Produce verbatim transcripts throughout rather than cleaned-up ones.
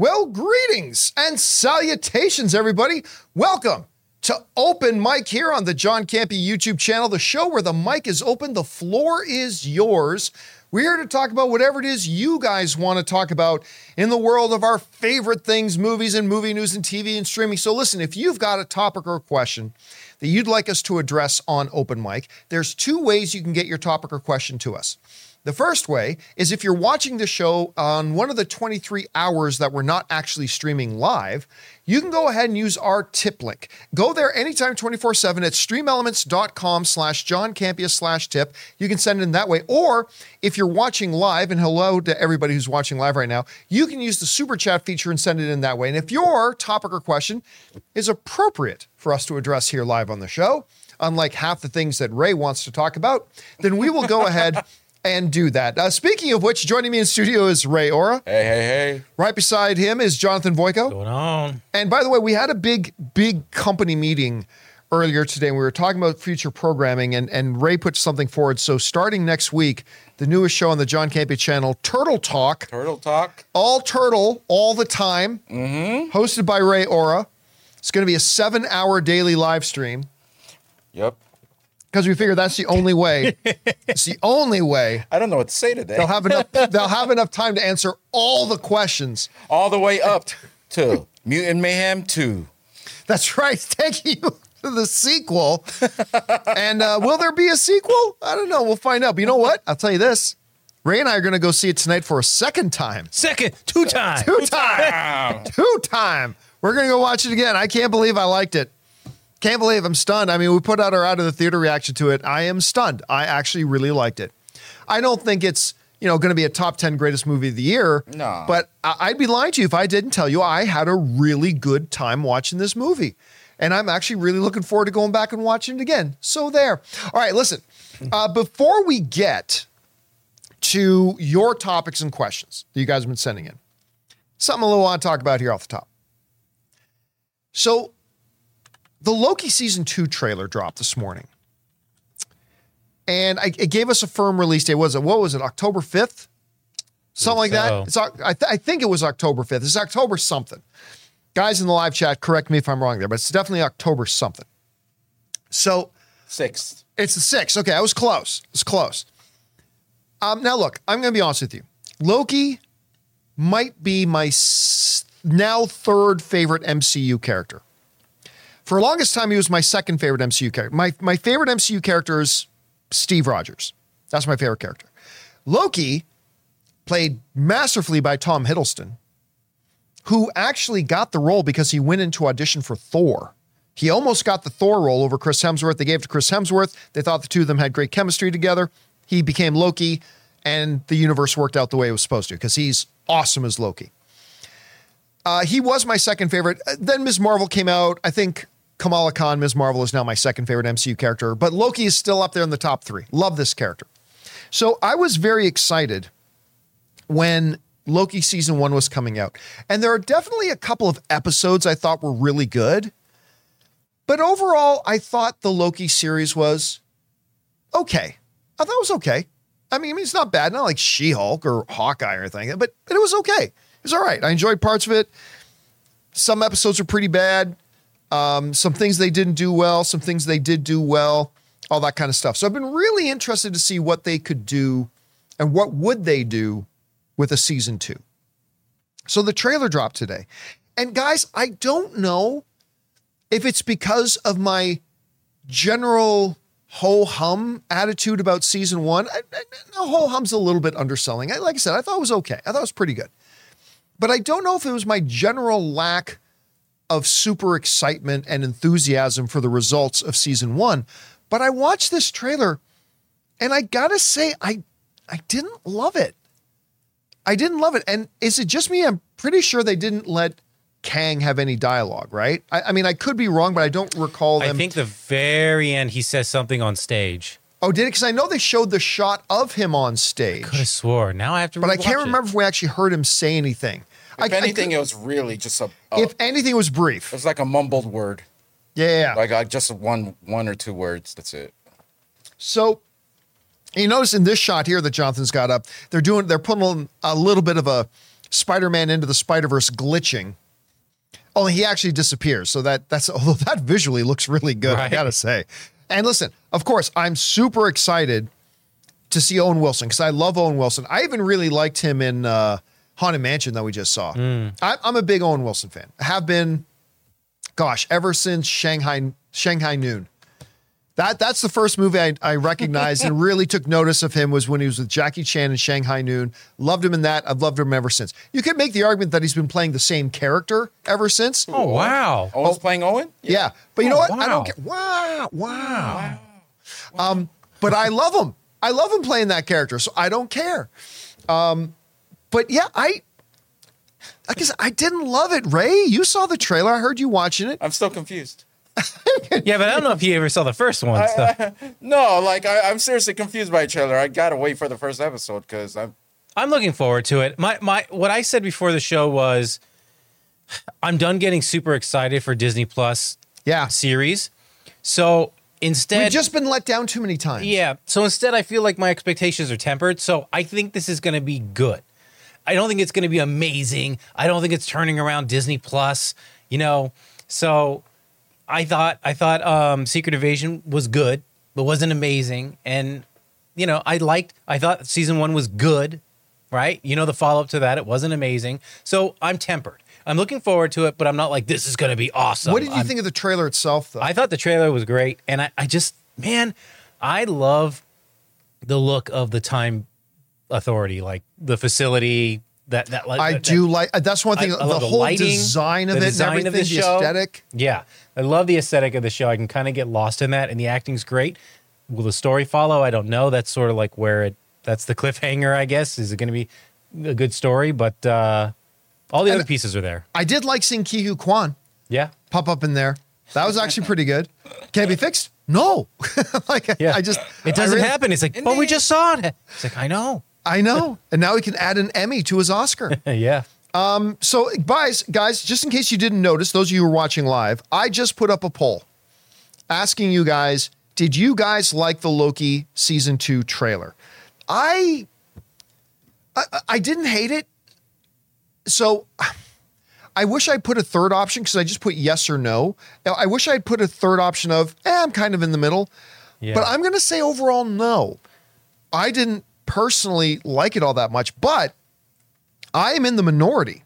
Well, greetings and salutations, everybody. Welcome to Open Mic here on the John Campea YouTube channel, the show where the mic is open, the floor is yours. We're here to talk about whatever it is you guys want to talk about in the world of our favorite things, movies and movie news and T V and streaming. So listen, if you've got a topic or a question that you'd like us to address on Open Mic, there's two ways you can get your topic or question to us. The first way is if you're watching the show on one of the twenty-three hours that we're not actually streaming live, you can go ahead and use our tip link. Go there anytime twenty-four seven at streamelements.com slash John Campea slash tip. You can send it in that way. Or if you're watching live, and hello to everybody who's watching live right now, you can use the super chat feature and send it in that way. And if your topic or question is appropriate for us to address here live on the show, unlike half the things that Ray wants to talk about, then we will go ahead and do that. Uh, speaking of which, joining me in studio is Ray Aura. Hey, hey, hey. Right beside him is Jonathan Voiko. What's going on? And by the way, we had a big, big company meeting earlier today, and we were talking about future programming, and, and Ray put something forward. So starting next week, the newest show on the John Campea channel, Turtle Talk. Turtle Talk. All turtle, all the time. Mm-hmm. Hosted by Ray Aura. It's going to be a seven-hour daily live stream. Yep. Because we figure that's the only way. It's the only way. I don't know what to say today. They'll have enough. They'll have enough time to answer all the questions, all the way up to Mutant Mayhem Two. That's right. Thank you to the sequel. And uh, will there be a sequel? I don't know. We'll find out. But you know what? I'll tell you this. Ray and I are going to go see it tonight for a second time. Second, two time, two time, two time. We're going to go watch it again. I can't believe I liked it. Can't believe I'm stunned. I mean, we put out our out of the theater reaction to it. I am stunned. I actually really liked it. I don't think it's, you know, going to be a top ten greatest movie of the year. No. But I'd be lying to you if I didn't tell you I had a really good time watching this movie. And I'm actually really looking forward to going back and watching it again. So there. All right, listen. Uh, before we get to your topics and questions that you guys have been sending in, something a little want to talk about here off the top. So, the Loki season two trailer dropped this morning, and I, it gave us a firm release date. Was it what was it? October fifth, something like that. It's, I, th- I think it was October fifth. It's October something. Guys in the live chat, correct me if I'm wrong there, but it's definitely October something. So sixth. It's the sixth. Okay, I was close. It's close. Um, now look, I'm going to be honest with you. Loki might be my s- now third favorite M C U character. For the longest time, he was my second favorite M C U character. My my favorite M C U character is Steve Rogers. That's my favorite character. Loki, played masterfully by Tom Hiddleston, who actually got the role because he went into audition for Thor. He almost got the Thor role over Chris Hemsworth. They gave it to Chris Hemsworth. They thought the two of them had great chemistry together. He became Loki, and the universe worked out the way it was supposed to because he's awesome as Loki. Uh, he was my second favorite. Then Miz Marvel came out, I think. Kamala Khan, Miz Marvel, is now my second favorite M C U character, but Loki is still up there in the top three. Love this character. So I was very excited when Loki season one was coming out. And there are definitely a couple of episodes I thought were really good. But overall, I thought the Loki series was okay. I thought it was okay. I mean, it's not bad. Not like She-Hulk or Hawkeye or anything, but, but it was okay. It was all right. I enjoyed parts of it. Some episodes were pretty bad. Um, some things they didn't do well, some things they did do well, all that kind of stuff. So I've been really interested to see what they could do and what would they do with a season two. So the trailer dropped today. And guys, I don't know if it's because of my general ho-hum attitude about season one. I, I, no, ho-hum's a little bit underselling. I, like I said, I thought it was okay. I thought it was pretty good. But I don't know if it was my general lack of super excitement and enthusiasm for the results of season one. But I watched this trailer and I gotta say, I, I didn't love it. I didn't love it. And is it just me? I'm pretty sure they didn't let Kang have any dialogue, right? I, I mean, I could be wrong, but I don't recall them. I think the very end, he says something on stage. Oh, did it? Because I know they showed the shot of him on stage. I could have swore. Now I have to But I can't remember it. If we actually heard him say anything. If I, anything, I could, it was really just a, a... If anything, it was brief. It was like a mumbled word. Yeah. Like uh, just one one or two words. That's it. So you notice in this shot here that Jonathan's got up, they're doing, they're putting a little bit of a Spider-Man Into the Spider-Verse glitching. Only he actually disappears. So that that's although that visually looks really good, right. I gotta say. And listen, of course, I'm super excited to see Owen Wilson because I love Owen Wilson. I even really liked him in uh, Haunted Mansion that we just saw. Mm. I, I'm a big Owen Wilson fan. I have been, gosh, ever since Shanghai Shanghai Noon. That that's the first movie I, I recognized and really took notice of him was when he was with Jackie Chan in Shanghai Noon. Loved him in that. I've loved him ever since. You can make the argument that he's been playing the same character ever since. Oh, wow. Owen's oh, playing Owen? Yeah. yeah. But you oh, know what? Wow. I don't care. Wow. Wow. wow. Um, but I love him. I love him playing that character, so I don't care. Um, but yeah, I... I guess I didn't love it, Ray. You saw the trailer. I heard you watching it. I'm still confused. Yeah, but I don't know if you ever saw the first one. So. I, I, no, like, I, I'm seriously confused by the trailer. I got to wait for the first episode because I'm... I'm looking forward to it. My my What I said before the show was I'm done getting super excited for Disney Plus yeah. series. So instead... We've just been let down too many times. Yeah. So instead, I feel like my expectations are tempered. So I think this is going to be good. I don't think it's going to be amazing. I don't think it's turning around Disney Plus, you know. So I thought I thought um, Secret Invasion was good, but wasn't amazing. And you know, I liked. I thought season one was good, right? You know, the follow up to that, it wasn't amazing. So I'm tempered. I'm looking forward to it, but I'm not like this is going to be awesome. What did you I'm, think of the trailer itself, though? I thought the trailer was great, and I, I just man, I love the look of the time. Authority, like the facility that that like I that, do like. That's one thing. I, I the, the whole lighting, design of it, design and everything, of the, the aesthetic. Yeah, I love the aesthetic of the show. I can kind of get lost in that, and the acting's great. Will the story follow? I don't know. That's sort of like where it. That's the cliffhanger, I guess. Is it going to be a good story? But uh, all the and other pieces are there. I did like seeing Ki Huy Kwan. Yeah, pop up in there. That was actually pretty good. Can it be fixed? No. like yeah. I just it doesn't really, happen. It's like, indeed. But we just saw it. It's like I know. I know. And now he can add an Emmy to his Oscar. yeah. Um, so, guys, guys, just in case you didn't notice, those of you who were watching live, I just put up a poll asking you guys, did you guys like the Loki season two trailer? I, I, I didn't hate it. So I wish I put a third option because I just put yes or no. Now, I wish I'd put a third option of, eh, I'm kind of in the middle. Yeah. But I'm going to say overall, no. I didn't. Personally like it all that much, but I am in the minority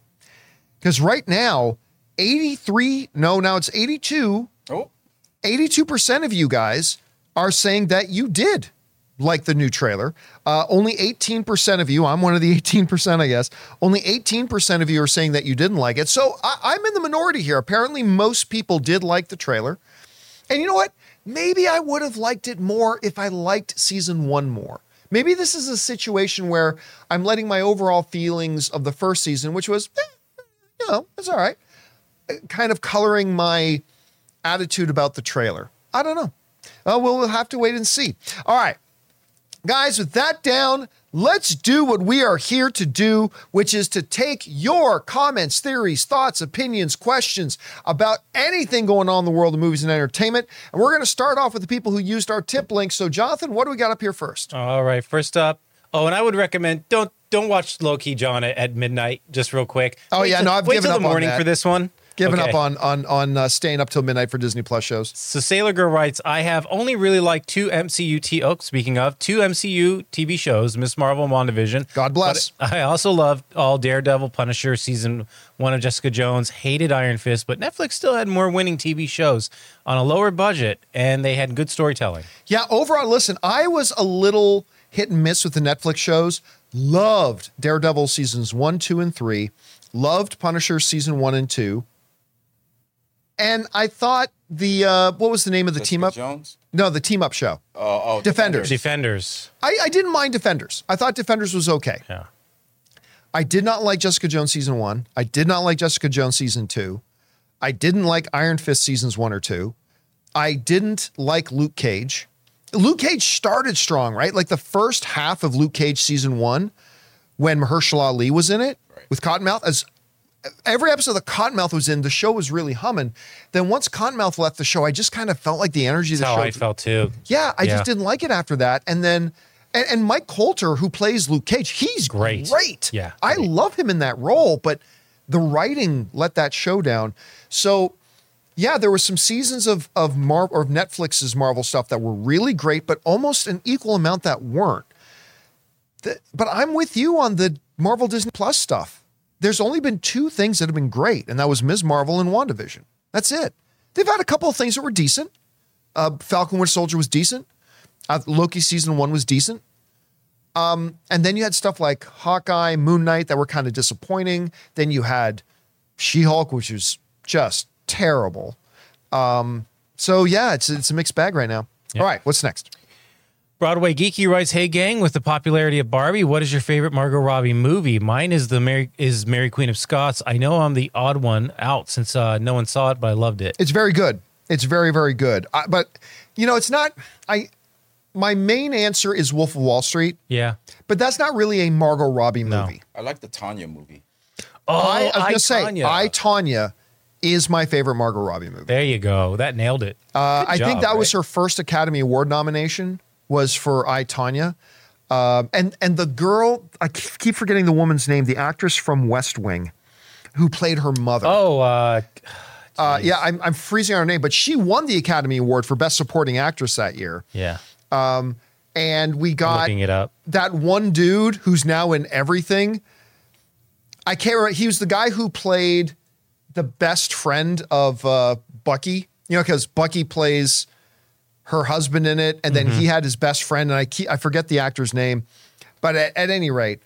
because right now eighty-three, no, now it's eighty-two, oh. eighty-two percent of you guys are saying that you did like the new trailer. Uh, only eighteen percent of you, I'm one of the eighteen percent, I guess, only eighteen percent of you are saying that you didn't like it. So I, I'm in the minority here. Apparently most people did like the trailer. And you know what? Maybe I would have liked it more if I liked season one more. Maybe this is a situation where I'm letting my overall feelings of the first season, which was, eh, you know, it's all right, kind of coloring my attitude about the trailer. I don't know. Uh, we'll have to wait and see. All right, guys, with that down, let's do what we are here to do, which is to take your comments, theories, thoughts, opinions, questions about anything going on in the world of movies and entertainment. And we're going to start off with the people who used our tip link. So, Jonathan, what do we got up here first? All right. First up. Oh, and I would recommend don't don't watch Loki, John, at midnight. Just real quick. Oh, wait yeah. Till, no, I've given up on that. Wait till the morning for this one. Giving okay. up on on on uh, staying up till midnight for Disney Plus shows. So Sailor Girl writes, I have only really liked two M C U T. Oh, speaking of two M C U T V shows, Miz Marvel, and WandaVision. God bless. But I also loved all Daredevil, Punisher, season one of Jessica Jones. Hated Iron Fist, but Netflix still had more winning T V shows on a lower budget, and they had good storytelling. Yeah, overall, listen, I was a little hit and miss with the Netflix shows. Loved Daredevil seasons one, two, and three. Loved Punisher season one and two. And I thought the, uh, what was the name of the Jessica team up? Jones? No, the team up show. Oh, oh Defenders. Defenders. I, I didn't mind Defenders. I thought Defenders was okay. Yeah. I did not like Jessica Jones season one. I did not like Jessica Jones season two. I didn't like Iron Fist seasons one or two. I didn't like Luke Cage. Luke Cage started strong, right? Like the first half of Luke Cage season one, when Mahershala Ali was in it right. with Cottonmouth as every episode that Cottonmouth was in, the show was really humming. Then once Cottonmouth left the show, I just kind of felt like the energy of the show. That's how I felt too. Yeah, I yeah. just didn't like it after that. And then And, and Mike Coulter, who plays Luke Cage, he's great. Great. Yeah, I great. love him in that role, but the writing let that show down. So, yeah, there were some seasons of of Mar- or Netflix's Marvel stuff that were really great, but almost an equal amount that weren't. The, but I'm with you on the Marvel Disney Plus stuff. There's only been two things that have been great, and that was Miz Marvel and WandaVision. That's it. They've had a couple of things that were decent. Uh, Falcon Winter Soldier was decent. Uh, Loki season one was decent. Um, and then you had stuff like Hawkeye, Moon Knight that were kind of disappointing. Then you had She-Hulk, which was just terrible. Um, so yeah, it's, it's a mixed bag right now. Yeah. All right, what's next? Broadway Geeky writes, "Hey gang, with the popularity of Barbie, what is your favorite Margot Robbie movie? Mine is the Mary, is Mary Queen of Scots. I know I'm the odd one out since uh, no one saw it, but I loved it. It's very good. It's very, very good. I, but you know, it's not. I my main answer is Wolf of Wall Street. Yeah, but that's not really a Margot Robbie movie. No. I like the Tanya movie. Oh, I, I was I, gonna Tanya. say, I Tanya." is my favorite Margot Robbie movie. There you go. That nailed it. Uh, I job, think that right? was her first Academy Award nomination was for I, Tanya. Uh, and, and the girl, I keep forgetting the woman's name, the actress from West Wing who played her mother. Oh, uh, uh, yeah, I'm, I'm freezing on her name, but she won the Academy Award for Best Supporting Actress that year. Yeah. Um, and we got looking it up. That one dude who's now in everything. I can't remember. He was the guy who played the best friend of uh, Bucky, you know, because Bucky plays her husband in it, and then mm-hmm. he had his best friend, and I keep, I forget the actor's name, but at, at any rate,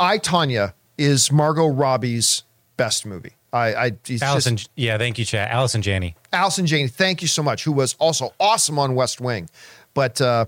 I, Tanya is Margot Robbie's best movie. I, I Allison, just, yeah, thank you, Chad. Allison Janney. Allison Janney, thank you so much, who was also awesome on West Wing. But uh,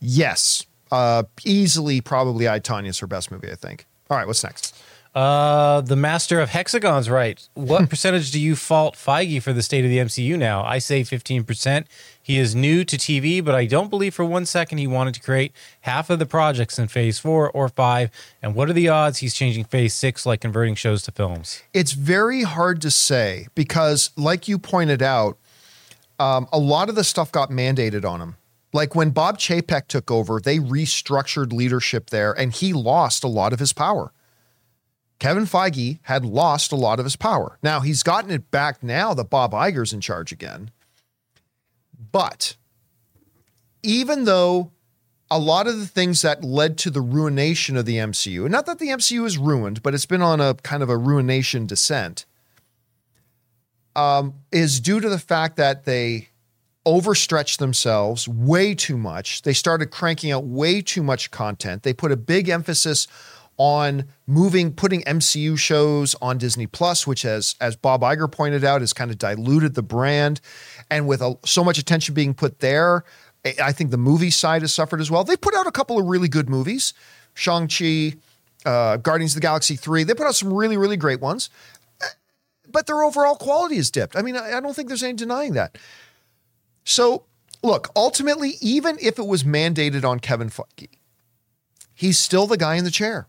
yes, uh, easily probably I, Tanya is her best movie, I think. All right, what's next? Uh, the master of hexagons, right? What percentage do you fault Feige for the state of the M C U now? I say fifteen percent. He is new to T V, but I don't believe for one second he wanted to create half of the projects in phase four or five. And what are the odds he's changing phase six, like converting shows to films? It's very hard to say because, like you pointed out, um, a lot of the stuff got mandated on him. Like when Bob Chapek took over, they restructured leadership there and he lost a lot of his power. Kevin Feige had lost a lot of his power. Now, he's gotten it back now that Bob Iger's in charge again. But even though a lot of the things that led to the ruination of the M C U, and not that the M C U is ruined, but it's been on a kind of a ruination descent, um, is due to the fact that they overstretched themselves way too much. They started cranking out way too much content. They put a big emphasis on moving, putting M C U shows on Disney Plus, which has, as Bob Iger pointed out, has kind of diluted the brand. And with a, so much attention being put there, I think the movie side has suffered as well. They put out a couple of really good movies, Shang-Chi, uh, Guardians of the Galaxy three. They put out some really, really great ones, but their overall quality has dipped. I mean, I don't think there's any denying that. So look, ultimately, even if it was mandated on Kevin Feige, he's still the guy in the chair.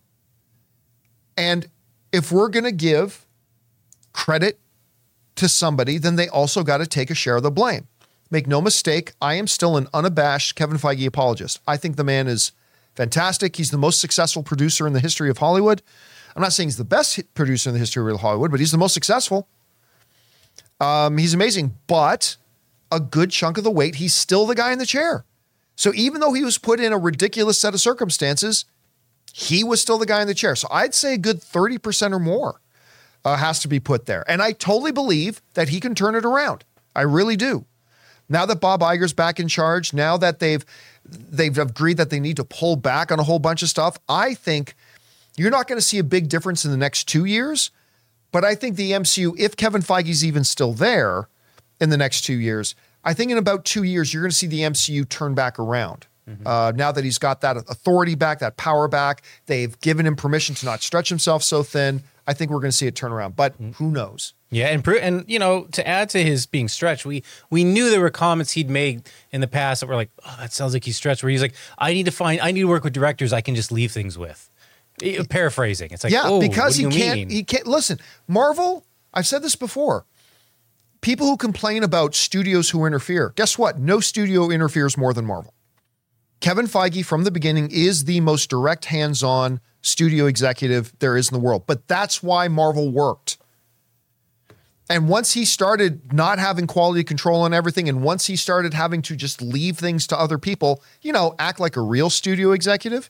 And if we're going to give credit to somebody, then they also got to take a share of the blame. Make no mistake, I am still an unabashed Kevin Feige apologist. I think the man is fantastic. He's the most successful producer in the history of Hollywood. I'm not saying he's the best producer in the history of Hollywood, but he's the most successful. Um, he's amazing, but a good chunk of the weight, he's still the guy in the chair. So even though he was put in a ridiculous set of circumstances, he was still the guy in the chair. So I'd say a good thirty percent or more uh, has to be put there. And I totally believe that he can turn it around. I really do. Now that Bob Iger's back in charge, now that they've they've agreed that they need to pull back on a whole bunch of stuff, I think you're not going to see a big difference in the next two years. But I think the M C U, if Kevin Feige's even still there in the next two years, I think in about two years, you're going to see the M C U turn back around. Uh, now that he's got that authority back, that power back, they've given him permission to not stretch himself so thin. I think we're going to see a turnaround, but who knows? Yeah, and and you know, to add to his being stretched, we we knew there were comments he'd made in the past that were like, "Oh, that sounds like he's stretched." Where he's like, "I need to find, I need to work with directors I can just leave things with." Paraphrasing, it's like, yeah, oh, because what do you he can't, mean? he can't listen. Marvel, I've said this before. People who complain about studios who interfere, guess what? No studio interferes more than Marvel. Kevin Feige from the beginning is the most direct, hands-on studio executive there is in the world. But that's why Marvel worked. And once he started not having quality control on everything, and once he started having to just leave things to other people, you know, act like a real studio executive,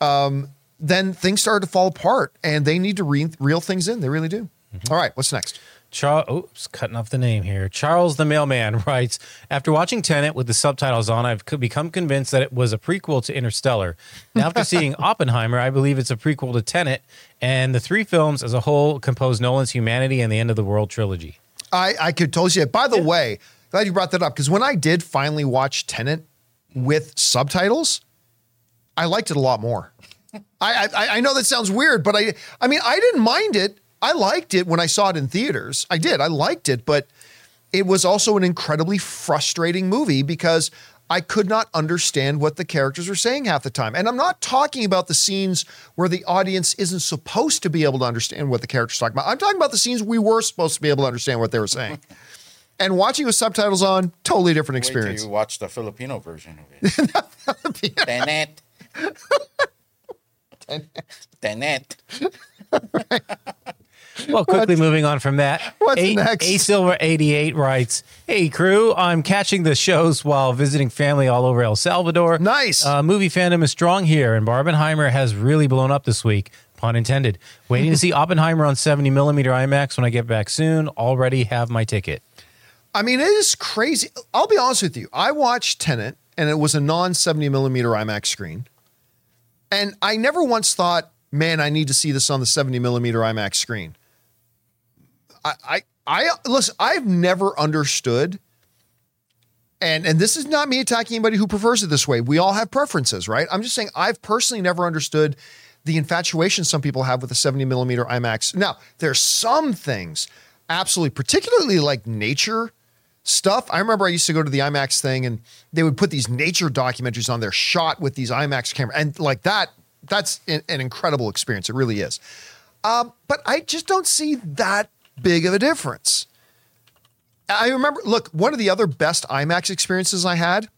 um, then things started to fall apart, and they need to re- reel things in. They really do. Mm-hmm. All right, what's next? Charles, oops, cutting off the name here. Charles the Mailman writes, after watching Tenet with the subtitles on, I've become convinced that it was a prequel to Interstellar. Now, after seeing Oppenheimer, I believe it's a prequel to Tenet, and the three films as a whole compose Nolan's Humanity and the End of the World trilogy. I, I could totally see it. By the yeah. way, glad you brought that up, because when I did finally watch Tenet with subtitles, I liked it a lot more. I, I I know that sounds weird, but I I mean, I didn't mind it. I liked it when I saw it in theaters. I did. I liked it, but it was also an incredibly frustrating movie because I could not understand what the characters were saying half the time. And I'm not talking about the scenes where the audience isn't supposed to be able to understand what the characters are talking about. I'm talking about the scenes we were supposed to be able to understand what they were saying. And watching with subtitles on, totally different experience. Wait till you watch the Filipino version of it. Filipino. Tenet. Tenet. Right. Well, quickly What's, moving on from that. What's a, next? A Silver eighty-eight writes, "Hey crew, I'm catching the shows while visiting family all over El Salvador. Nice. Uh, movie fandom is strong here, and Barbenheimer has really blown up this week. Pun intended. Waiting to see Oppenheimer on seventy millimeter IMAX when I get back soon. Already have my ticket." I mean, it is crazy. I'll be honest with you. I watched Tenet, and it was a non seventy millimeter IMAX screen, and I never once thought, man, I need to see this on the seventy millimeter IMAX screen. I, I, I listen, I've never understood, and, and this is not me attacking anybody who prefers it this way. We all have preferences, right? I'm just saying I've personally never understood the infatuation some people have with the seventy millimeter IMAX. Now, there's some things, absolutely, particularly like nature stuff. I remember I used to go to the IMAX thing, and they would put these nature documentaries on there shot with these IMAX cameras, and like that, that's an incredible experience. It really is. Um, but I just don't see that big of a difference. I remember, look, one of the other best IMAX experiences I had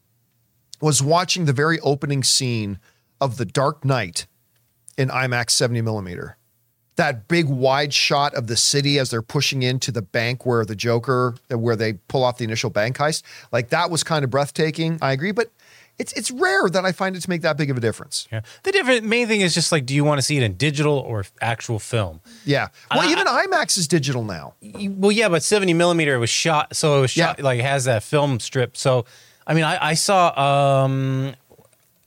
was watching the very opening scene of The Dark Knight in IMAX seventy millimeter. That big wide shot of the city as they're pushing into the bank where the Joker, where they pull off the initial bank heist. Like that was kind of breathtaking. I agree. But It's it's rare that I find it to make that big of a difference. Yeah, the different main thing is just like, do you want to see it in digital or actual film? Yeah, well, I, even IMAX is digital now. Well, yeah, but seventy millimeter was shot, so it was shot yeah. like it has that film strip. So, I mean, I, I saw um,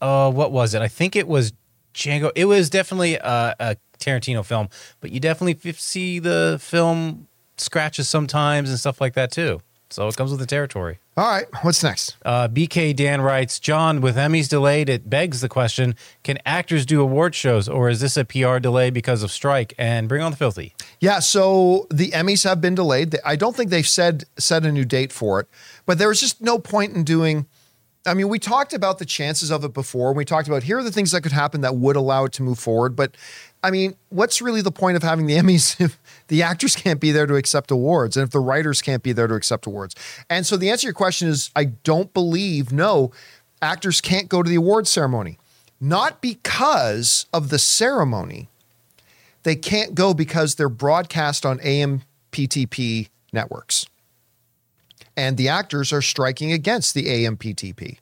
uh, what was it? I think it was Django. It was definitely a, a Tarantino film, but you definitely see the film scratches sometimes and stuff like that too. So it comes with the territory. All right, what's next? Uh, B K Dan writes, John, with Emmys delayed, it begs the question, can actors do award shows, or is this a P R delay because of strike? And bring on the filthy. Yeah, so the Emmys have been delayed. I don't think they've said set a new date for it, but there was just no point in doing... I mean, we talked about the chances of it before. We talked about here are the things that could happen that would allow it to move forward. But, I mean, what's really the point of having the Emmys if the actors can't be there to accept awards and if the writers can't be there to accept awards? And so the answer to your question is I don't believe, no, actors can't go to the awards ceremony. Not because of the ceremony. They can't go because they're broadcast on A M P T P networks. And the actors are striking against the A M P T P.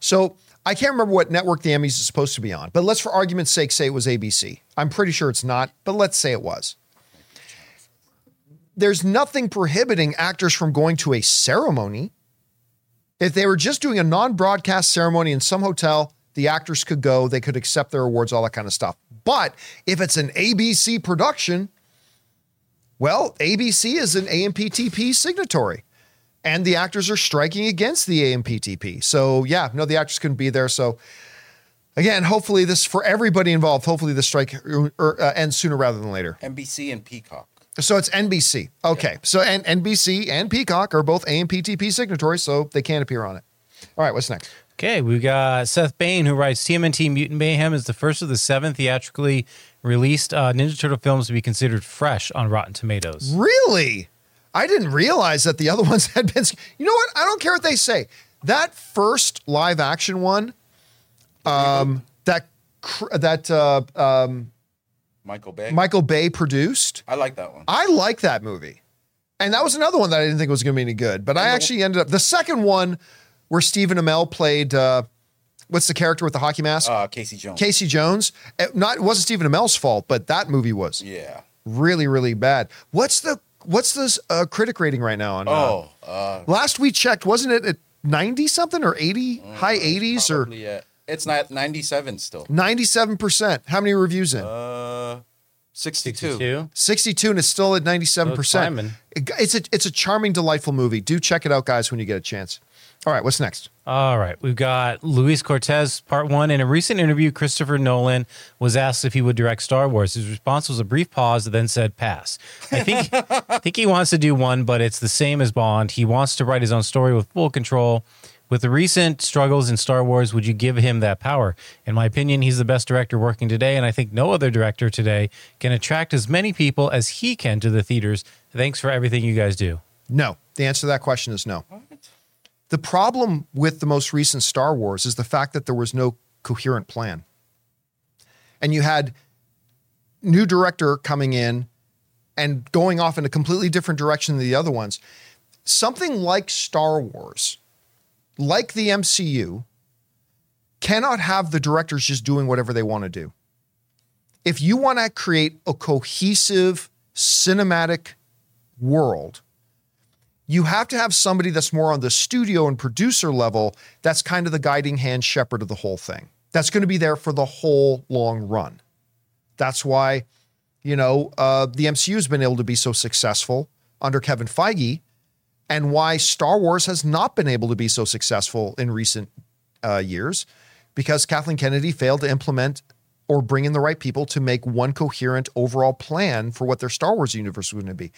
So I can't remember what network the Emmys is supposed to be on, but let's, for argument's sake, say it was A B C. I'm pretty sure it's not, but let's say it was. There's nothing prohibiting actors from going to a ceremony. If they were just doing a non-broadcast ceremony in some hotel, the actors could go, they could accept their awards, all that kind of stuff. But if it's an A B C production, well, A B C is an A M P T P signatory. And the actors are striking against the A M P T P. So, yeah, no, the actors couldn't be there. So, again, hopefully this, for everybody involved, hopefully the strike er, er, uh, ends sooner rather than later. N B C and Peacock. So it's N B C. Okay. Yeah. So and N B C and Peacock are both A M P T P signatories, so they can't appear on it. All right, what's next? Okay, we've got Seth Bain, who writes, T M N T Mutant Mayhem is the first of the seven theatrically released uh, Ninja Turtle films to be considered fresh on Rotten Tomatoes. Really? I didn't realize that the other ones had been... You know what? I don't care what they say. That first live action one, um, that cr- that uh, um, Michael Bay Michael Bay produced. I like that one. I like that movie, and that was another one that I didn't think was going to be any good. But and I actually one- ended up the second one where Stephen Amell played. Uh, What's the character with the hockey mask? Uh, Casey Jones. Casey Jones. It, not, it wasn't Stephen Amell's fault, but that movie was. Yeah. Really, really bad. What's the what's this uh, critic rating right now? On, oh. Uh, uh, last we checked, wasn't it at ninety-something or eighty? Uh, high eighties? Or yeah. It's not ninety-seven still. ninety-seven percent. How many reviews in? Uh, sixty-two. sixty-two, and it's still at ninety-seven percent. So it's, it's, a, it's a charming, delightful movie. Do check it out, guys, when you get a chance. All right, what's next? All right, we've got Luis Cortez, part one. In a recent interview, Christopher Nolan was asked if he would direct Star Wars. His response was a brief pause and then said, pass. I think, I think he wants to do one, but it's the same as Bond. He wants to write his own story with full control. With the recent struggles in Star Wars, would you give him that power? In my opinion, he's the best director working today, and I think no other director today can attract as many people as he can to the theaters. Thanks for everything you guys do. No. The answer to that question is no. The problem with the most recent Star Wars is the fact that there was no coherent plan. And you had new director coming in and going off in a completely different direction than the other ones. Something like Star Wars, like the M C U, cannot have the directors just doing whatever they want to do. If you want to create a cohesive cinematic world, you have to have somebody that's more on the studio and producer level that's kind of the guiding hand shepherd of the whole thing. That's going to be there for the whole long run. That's why, you know, uh, the M C U has been able to be so successful under Kevin Feige, and why Star Wars has not been able to be so successful in recent uh, years, because Kathleen Kennedy failed to implement or bring in the right people to make one coherent overall plan for what their Star Wars universe was going to be.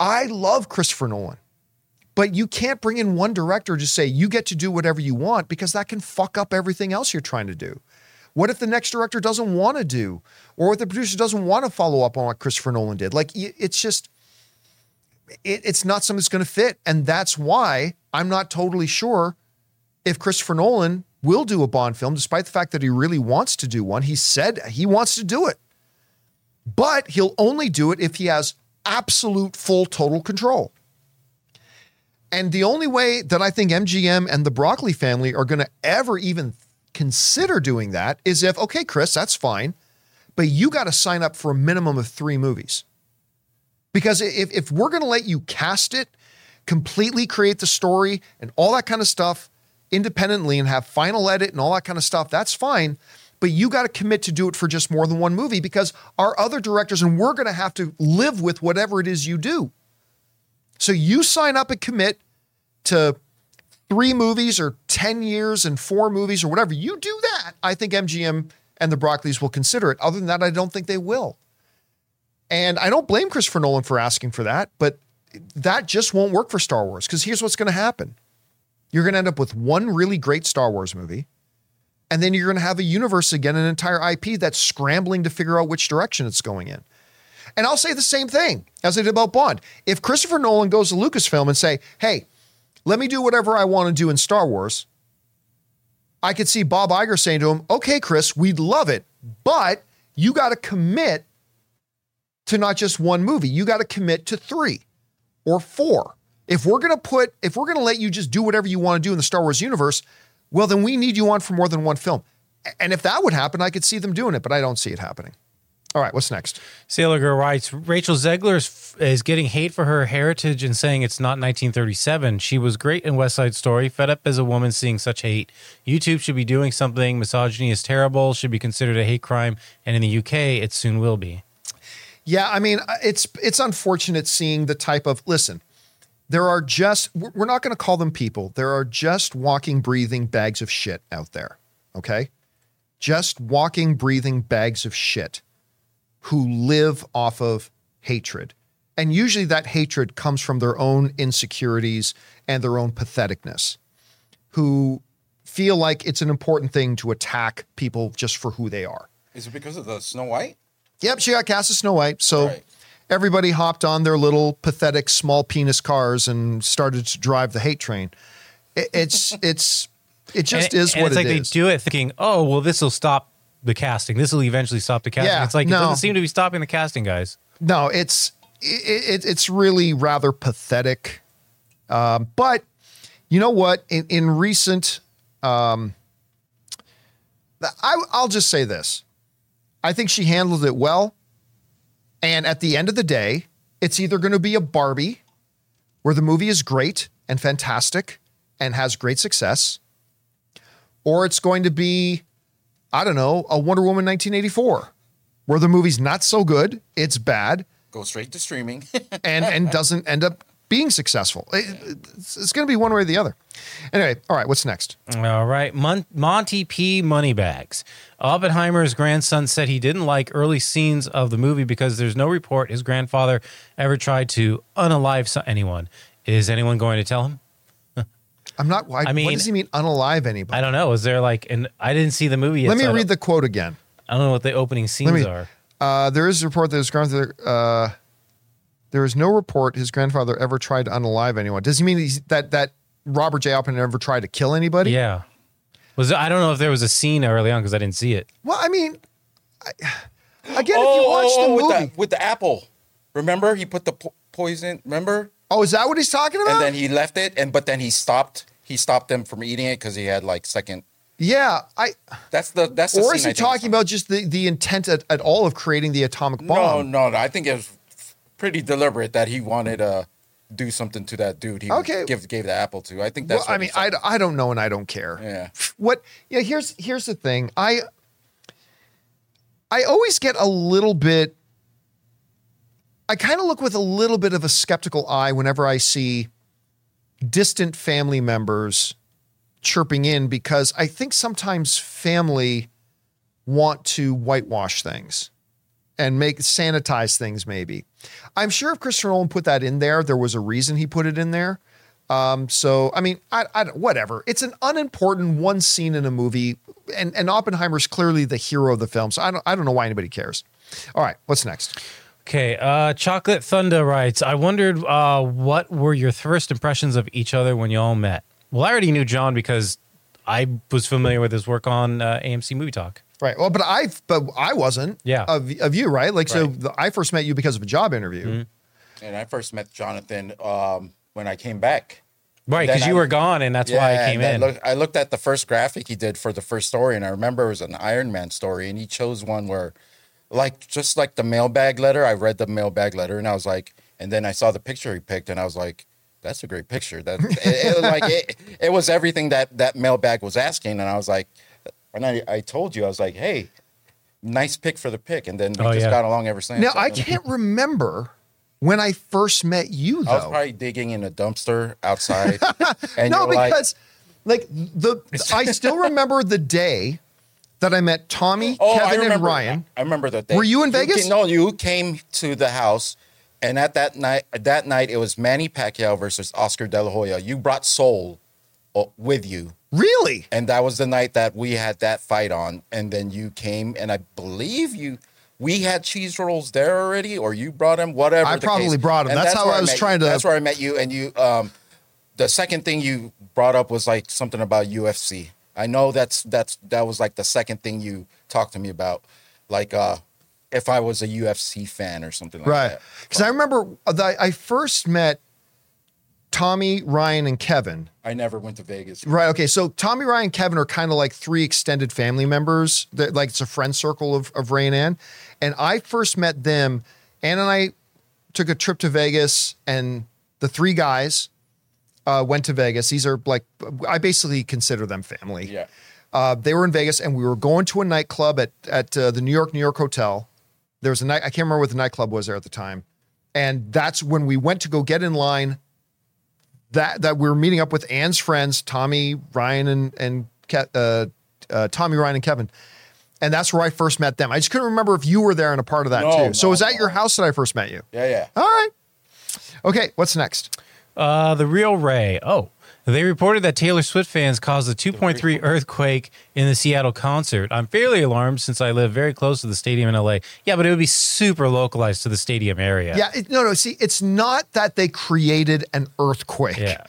I love Christopher Nolan, but you can't bring in one director to say you get to do whatever you want, because that can fuck up everything else you're trying to do. What if the next director doesn't want to do, or what the producer doesn't want to follow up on what Christopher Nolan did? Like, it's just, it, it's not something that's going to fit. And that's why I'm not totally sure if Christopher Nolan will do a Bond film, despite the fact that he really wants to do one. He said he wants to do it, but he'll only do it if he has absolute full total control. And the only way that I think M G M and the Broccoli family are going to ever even consider doing that is if, okay, Chris, that's fine, but you got to sign up for a minimum of three movies. Because if, if we're going to let you cast it, completely create the story and all that kind of stuff independently and have final edit and all that kind of stuff, that's fine. But you got to commit to do it for just more than one movie, because our other directors, and we're going to have to live with whatever it is you do. So you sign up and commit to three movies or ten years and four movies or whatever. You do that, I think M G M and the Broccolis will consider it. Other than that, I don't think they will. And I don't blame Christopher Nolan for asking for that, but that just won't work for Star Wars, because here's what's going to happen. You're going to end up with one really great Star Wars movie, and then you're going to have a universe again, an entire I P that's scrambling to figure out which direction it's going in. And I'll say the same thing as I did about Bond. If Christopher Nolan goes to Lucasfilm and say, hey, let me do whatever I want to do in Star Wars, I could see Bob Iger saying to him, okay, Chris, we'd love it, but you got to commit to not just one movie. You got to commit to three or four. If we're going to put, if we're going to let you just do whatever you want to do in the Star Wars universe, well, then we need you on for more than one film. And if that would happen, I could see them doing it, but I don't see it happening. All right, what's next? Sailor Girl writes, Rachel Zegler is, is getting hate for her heritage and saying it's not nineteen thirty-seven. She was great in West Side Story, fed up as a woman seeing such hate. YouTube should be doing something. Misogyny is terrible, should be considered a hate crime, and in the U K, it soon will be. Yeah, I mean, it's it's unfortunate seeing the type of, listen, there are just, we're not going to call them people. There are just walking, breathing bags of shit out there, okay? Just walking, breathing bags of shit who live off of hatred. And usually that hatred comes from their own insecurities and their own patheticness, who feel like it's an important thing to attack people just for who they are. Is it because of the Snow White? Yep, she got cast as Snow White, so... everybody hopped on their little pathetic small penis cars and started to drive the hate train. It, it's it's it just and, is and what it's it like is. They do it thinking, oh well, this will stop the casting. This will eventually stop the casting. Yeah, it's like no. It doesn't seem to be stopping the casting, guys. No, it's it, it, it's really rather pathetic. Um, but you know what? In, in recent, um, I, I'll just say this. I think she handled it well. And at the end of the day, it's either going to be a Barbie where the movie is great and fantastic and has great success, or it's going to be, I don't know, a Wonder Woman nineteen eighty-four where the movie's not so good, it's bad. Go straight to streaming. and, and doesn't end up being successful. It, it's it's going to be one way or the other. Anyway, all right, what's next? All right, Mon- Monty P. Moneybags. Oppenheimer's grandson said he didn't like early scenes of the movie because there's no report his grandfather ever tried to unalive anyone. Is anyone going to tell him? I'm not. I, I mean, what does he mean unalive anybody? I don't know. Is there like, and I didn't see the movie yet. Let me so read the quote again. I don't know what the opening scenes me, are. Uh, there is a report that his grandfather, uh, there is no report his grandfather ever tried to unalive anyone. Does he mean he's, that, that, Robert J. Oppenheimer never tried to kill anybody? Yeah. Was there, I don't know if there was a scene early on because I didn't see it. Well, I mean, I, again, oh, if you watch oh, the with movie. The, with the apple. Remember? He put the po- poison, remember? Oh, is that what he's talking about? And then he left it, and but then he stopped. He stopped them from eating it because he had like second. Yeah. I. That's the that's. The or scene is he talking about just the, the intent at, at all of creating the atomic bomb? No, no, no. I think it was pretty deliberate that he wanted a. Uh, do something to that dude he okay. give, gave the apple to. I think that's well, I mean, I, I don't know and I don't care. Yeah. What, yeah, here's, here's the thing. I, I always get a little bit, I kind of look with a little bit of a skeptical eye whenever I see distant family members chirping in, because I think sometimes family want to whitewash things and make sanitize things maybe. I'm sure if Christopher Nolan put that in there, there was a reason he put it in there. Um, so, I mean, I, I, whatever. It's an unimportant one scene in a movie, and, and Oppenheimer's clearly the hero of the film, so I don't, I don't know why anybody cares. All right, what's next? Okay, uh, Chocolate Thunder writes, I wondered uh, what were your first impressions of each other when y'all met? Well, I already knew John because I was familiar with his work on uh, A M C Movie Talk. Right. Well, but I but I wasn't yeah. of, of you, right? Like, right. so the, I first met you because of a job interview. Mm-hmm. And I first met Jonathan um, when I came back. Right, because you I, were gone, and that's yeah, why I came in. Look, I looked at the first graphic he did for the first story, and I remember it was an Iron Man story, and he chose one where, like, just like the mailbag letter, I read the mailbag letter, and I was like, and then I saw the picture he picked, and I was like, that's a great picture. That it, it, like, it, it was everything that that mailbag was asking, and I was like, and I, I told you, I was like, hey, nice pick for the pick. And then we oh, just yeah. got along ever since. Now, so, I can't remember when I first met you, though. I was probably digging in a dumpster outside. and no, because like, like the I still remember the day that I met Tommy, oh, Kevin, remember, and Ryan. I remember that day. Were you in you Vegas? Came, no, you came to the house. And at that night, that night, it was Manny Pacquiao versus Oscar De La Hoya. You brought Soul with you. Really? And that was the night that we had that fight on. And then you came, and I believe you, we had cheese rolls there already, or you brought them, whatever. I probably case. brought them. That's, that's how I was trying you. to. That's where I met you. And you, um, the second thing you brought up was like something about U F C. I know that's, that's, that was like the second thing you talked to me about. Like, uh, if I was a U F C fan or something like right. that. Right. Because I remember that I first met Tommy, Ryan, and Kevin. I never went to Vegas. Right. Okay. So Tommy, Ryan, and Kevin are kind of like three extended family members. They're, like it's a friend circle of, of Ray and Ann. And I first met them. Ann and I took a trip to Vegas, and the three guys uh, went to Vegas. These are like, I basically consider them family. Yeah. Uh, they were in Vegas, and we were going to a nightclub at, at uh, the New York, New York Hotel. There was a night, I can't remember what the nightclub was there at the time. And that's when we went to go get in line. That that we were meeting up with Ann's friends, Tommy, Ryan, and and Ke- uh, uh, Tommy, Ryan, and Kevin, and that's where I first met them. I just couldn't remember if you were there and a part of that no, too. No, so it was at no. your house that I first met you. Yeah, yeah. All right. Okay, what's next? Uh, the Real Ray. Oh, they reported that Taylor Swift fans caused a two point three earthquake in the Seattle concert. I'm fairly alarmed since I live very close to the stadium in L A. Yeah, but it would be super localized to the stadium area. Yeah, it, no, no. See, it's not that they created an earthquake. Yeah.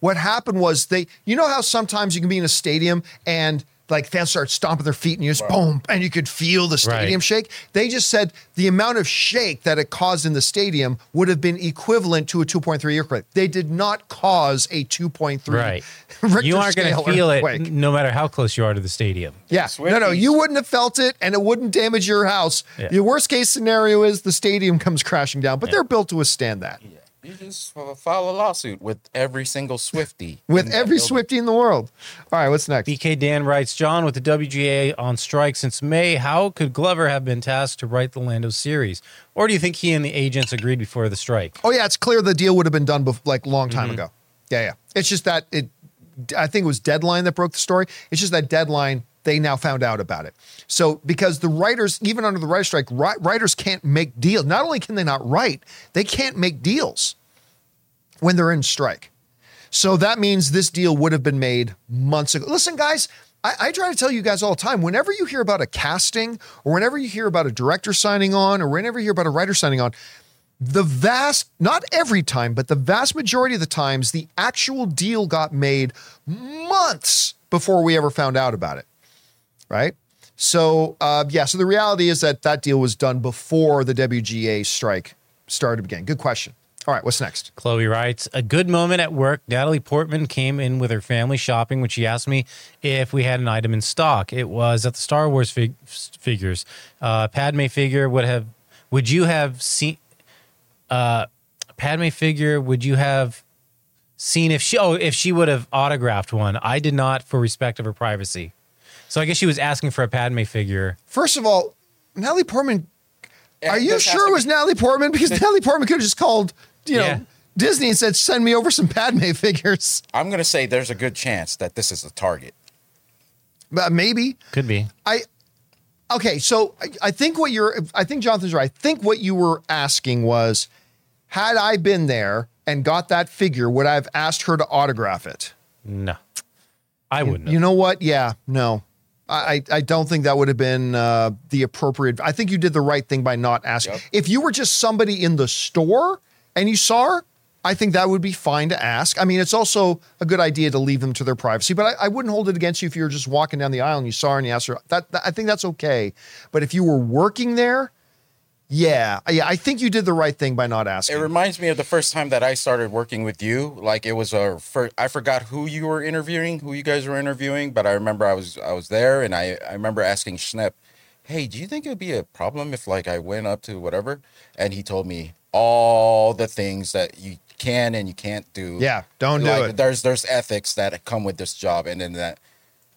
What happened was they, you know how sometimes you can be in a stadium and like fans start stomping their feet and you just wow. boom, and you could feel the stadium right. shake. They just said the amount of shake that it caused in the stadium would have been equivalent to a two point three earthquake. They did not cause a two point three. Right. Richter you aren't going to feel earthquake. It no matter how close you are to the stadium. Yeah. Swifties. No, no, you wouldn't have felt it and it wouldn't damage your house. Yeah. The worst case scenario is the stadium comes crashing down, but yeah. they're built to withstand that. Yeah. You just file a lawsuit with every single Swiftie. With every Swiftie in the world. All right, what's next? B K Dan writes, John, with the W G A on strike since May, how could Glover have been tasked to write the Lando series? Or do you think he and the agents agreed before the strike? Oh, yeah, it's clear the deal would have been done before, like long time mm-hmm. ago. Yeah, yeah. It's just that it. I think it was Deadline that broke the story. It's just that Deadline... they now found out about it. So because the writers, even under the writer strike, writers can't make deals. Not only can they not write, they can't make deals when they're in strike. So that means this deal would have been made months ago. Listen, guys, I, I try to tell you guys all the time, whenever you hear about a casting or whenever you hear about a director signing on or whenever you hear about a writer signing on, the vast, not every time, but the vast majority of the times, the actual deal got made months before we ever found out about it. Right? So, uh, yeah, so the reality is that that deal was done before the W G A strike started again. Good question. All right, what's next? Chloe writes, a good moment at work. Natalie Portman came in with her family shopping when she asked me if we had an item in stock. It was at the Star Wars fig- figures. Uh, Padme figure would have, would you have seen, uh, Padme figure, would you have seen if she, oh, if she would have autographed one? I did not, for respect of her privacy. So I guess she was asking for a Padme figure. First of all, Natalie Portman, yeah, are you sure it was be- Natalie Portman? Because Natalie Portman could have just called, you know, yeah. Disney and said, send me over some Padme figures. I'm going to say there's a good chance that this is a target. Uh, maybe. Could be. I Okay, so I, I think what you're, I think Jonathan's right. I think what you were asking was, had I been there and got that figure, would I have asked her to autograph it? No. I wouldn't. You, you know what? Yeah, no. I, I don't think that would have been uh, the appropriate. I think you did the right thing by not asking. Yep. If you were just somebody in the store and you saw her, I think that would be fine to ask. I mean, it's also a good idea to leave them to their privacy, but I, I wouldn't hold it against you if you were just walking down the aisle and you saw her and you asked her. That, that I think that's okay. But if you were working there, yeah, yeah, I think you did the right thing by not asking. It reminds me of the first time that I started working with you. Like it was a, for, I forgot who you were interviewing, who you guys were interviewing, but I remember I was I was there, and I, I remember asking Schnepp, hey, do you think it would be a problem if like I went up to whatever? And he told me all the things that you can and you can't do. Yeah, don't like, do it. There's there's ethics that come with this job, and then that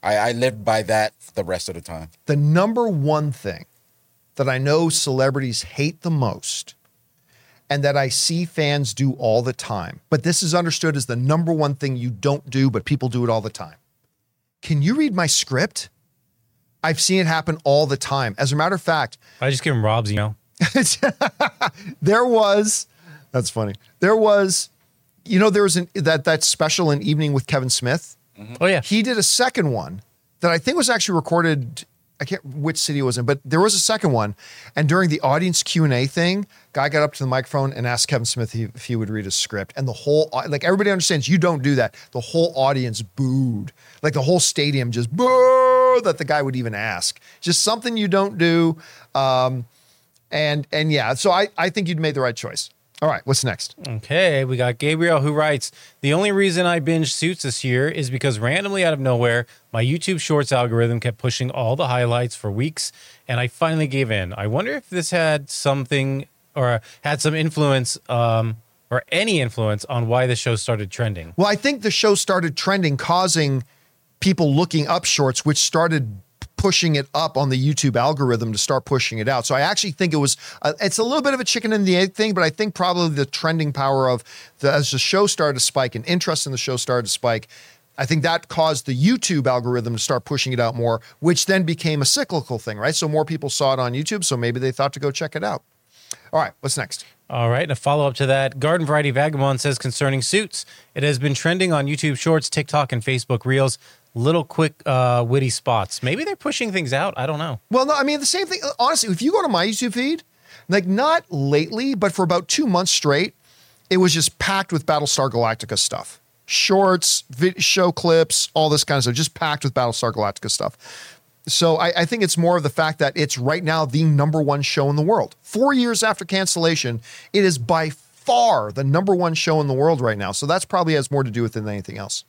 I, I lived by that the rest of the time. The number one thing that I know celebrities hate the most and that I see fans do all the time, but this is understood as the number one thing you don't do, but people do it all the time. Can you read my script? I've seen it happen all the time. As a matter of fact, I just give him Rob's, you know, there was, that's funny. There was, you know, there was an, that, that special An Evening with Kevin Smith. Mm-hmm. Oh yeah. He did a second one that I think was actually recorded, I can't which city it was in, but there was a second one. And during the audience Q and A thing, guy got up to the microphone and asked Kevin Smith if he would read his script. And the whole, like everybody understands, you don't do that. The whole audience booed. Like the whole stadium just boo that the guy would even ask. Just something you don't do. Um, and and yeah, so I, I think you'd made the right choice. All right, what's next? Okay, we got Gabriel who writes, the only reason I binge Suits this year is because randomly out of nowhere, my YouTube Shorts algorithm kept pushing all the highlights for weeks, and I finally gave in. I wonder if this had something or had some influence um, or any influence on why the show started trending. Well, I think the show started trending, causing people looking up Shorts, which started pushing it up on the YouTube algorithm to start pushing it out. So I actually think it was, uh, it's a little bit of a chicken and the egg thing, but I think probably the trending power of, the, as the show started to spike and interest in the show started to spike, I think that caused the YouTube algorithm to start pushing it out more, which then became a cyclical thing, right? So more people saw it on YouTube, so maybe they thought to go check it out. All right, what's next? All right, and a follow-up to that, Garden Variety Vagabond says concerning Suits, it has been trending on YouTube Shorts, TikTok, and Facebook Reels. Little quick uh, witty spots. Maybe they're pushing things out. I don't know. Well, no, I mean, the same thing. Honestly, if you go to my YouTube feed, like not lately, but for about two months straight, it was just packed with Battlestar Galactica stuff. shorts, vid- show clips, all this kind of stuff, just packed with Battlestar Galactica stuff. So I, I think it's more of the fact that it's right now the number one show in the world. Four years after cancellation, it is by far the number one show in the world right now. So that's probably has more to do with it than anything else.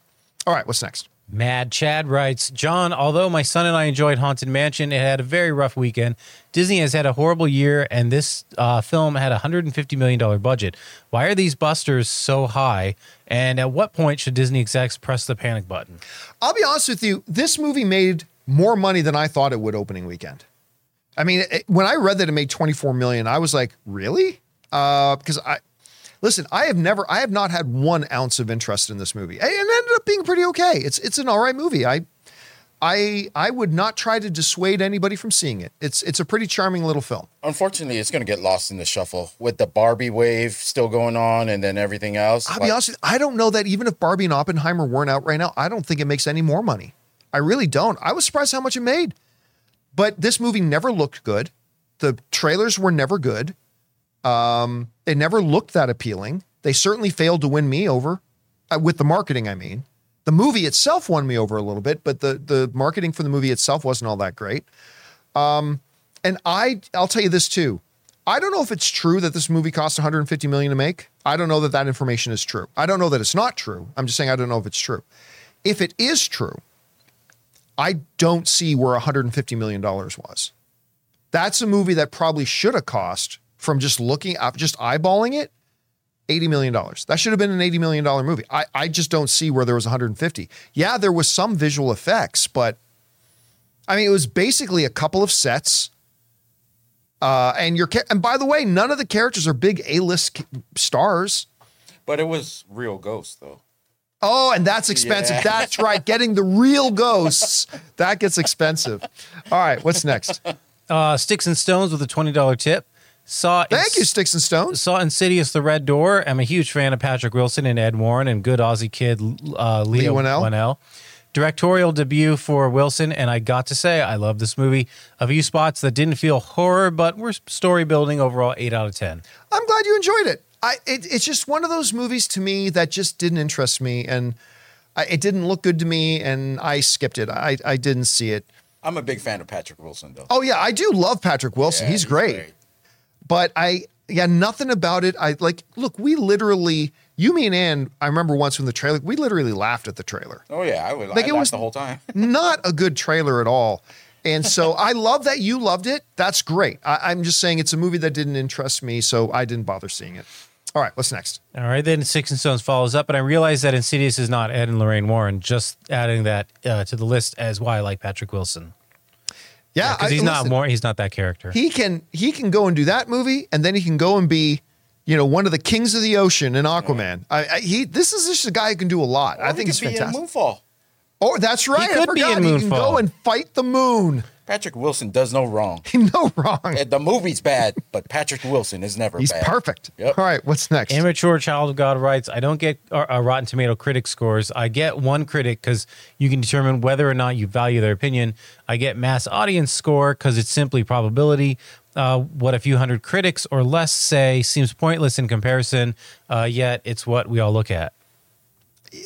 All right, what's next? Mad Chad writes, John, although my son and I enjoyed Haunted Mansion, it had a very rough weekend. Disney has had a horrible year, and this uh, film had a one hundred fifty million dollars budget. Why are these busters so high? And at what point should Disney execs press the panic button? I'll be honest with you. This movie made more money than I thought it would opening weekend. I mean, it, when I read that it made twenty-four million dollars, I was like, really? Uh, because I... Listen, I have never, I have not had one ounce of interest in this movie. And it ended up being pretty okay. It's it's an all right movie. I I I would not try to dissuade anybody from seeing it. It's it's a pretty charming little film. Unfortunately, it's going to get lost in the shuffle with the Barbie wave still going on and then everything else. I'll like- be honest with you, I don't know that even if Barbie and Oppenheimer weren't out right now, I don't think it makes any more money. I really don't. I was surprised how much it made. But this movie never looked good. The trailers were never good. Um, it never looked that appealing. They certainly failed to win me over uh, with the marketing. I mean, the movie itself won me over a little bit, but the, the marketing for the movie itself wasn't all that great. Um, and I, I'll tell you this too. I don't know if it's true that this movie cost one hundred fifty million dollars to make. I don't know that that information is true. I don't know that it's not true. I'm just saying, I don't know if it's true. If it is true, I don't see where one hundred fifty million dollars was. That's a movie that probably should have cost, from just looking up, just eyeballing it, eighty million dollars. That should have been an eighty million dollars movie. I, I just don't see where there was one hundred fifty. Yeah, there was some visual effects, but I mean, it was basically a couple of sets. Uh, and your and by the way, none of the characters are big A-list stars. But it was real ghosts, though. Oh, and that's expensive. Yeah. That's right. Getting the real ghosts, that gets expensive. All right, what's next? Uh, Sticks and Stones with a twenty dollars tip. Saw Thank in, you, Sticks and Stones. Saw Insidious, The Red Door. I'm a huge fan of Patrick Wilson and Ed Warren and good Aussie kid uh, Leo Whannell. Directorial debut for Wilson, and I got to say, I love this movie. A few spots that didn't feel horror, but were story building overall, eight out of ten. I'm glad you enjoyed it. I it, It's just one of those movies to me that just didn't interest me, and I, it didn't look good to me, and I skipped it. I, I didn't see it. I'm a big fan of Patrick Wilson, though. Oh, yeah, I do love Patrick Wilson. Yeah, he's, he's great. great. But I, yeah, nothing about it. I like, look, we literally, you, me, and Ann, I remember once when the trailer, we literally laughed at the trailer. Oh, yeah. I would like I it was the whole time. Not a good trailer at all. And so I love that you loved it. That's great. I, I'm just saying it's a movie that didn't interest me, so I didn't bother seeing it. All right, what's next? All right, then Six and Stones follows up, and I realize that Insidious is not Ed and Lorraine Warren, just adding that uh, to the list as why I like Patrick Wilson. Yeah, because yeah, he's I, not listen, more. He's not that character. He can he can go and do that movie, and then he can go and be, you know, one of the kings of the ocean in Aquaman. I, I, he this is just a guy who can do a lot. Or I think he could it's be fantastic. In Moonfall. Oh, that's right. He could I be in Moonfall. He can go and fight the moon. Patrick Wilson does no wrong. No wrong. The movie's bad, but Patrick Wilson is never He's bad. He's perfect. Yep. All right, what's next? Immature Child of God writes, I don't get uh, Rotten Tomato critic scores. I get one critic because you can determine whether or not you value their opinion. I get mass audience score because it's simply probability. Uh, what a few hundred critics or less say seems pointless in comparison, uh, yet it's what we all look at.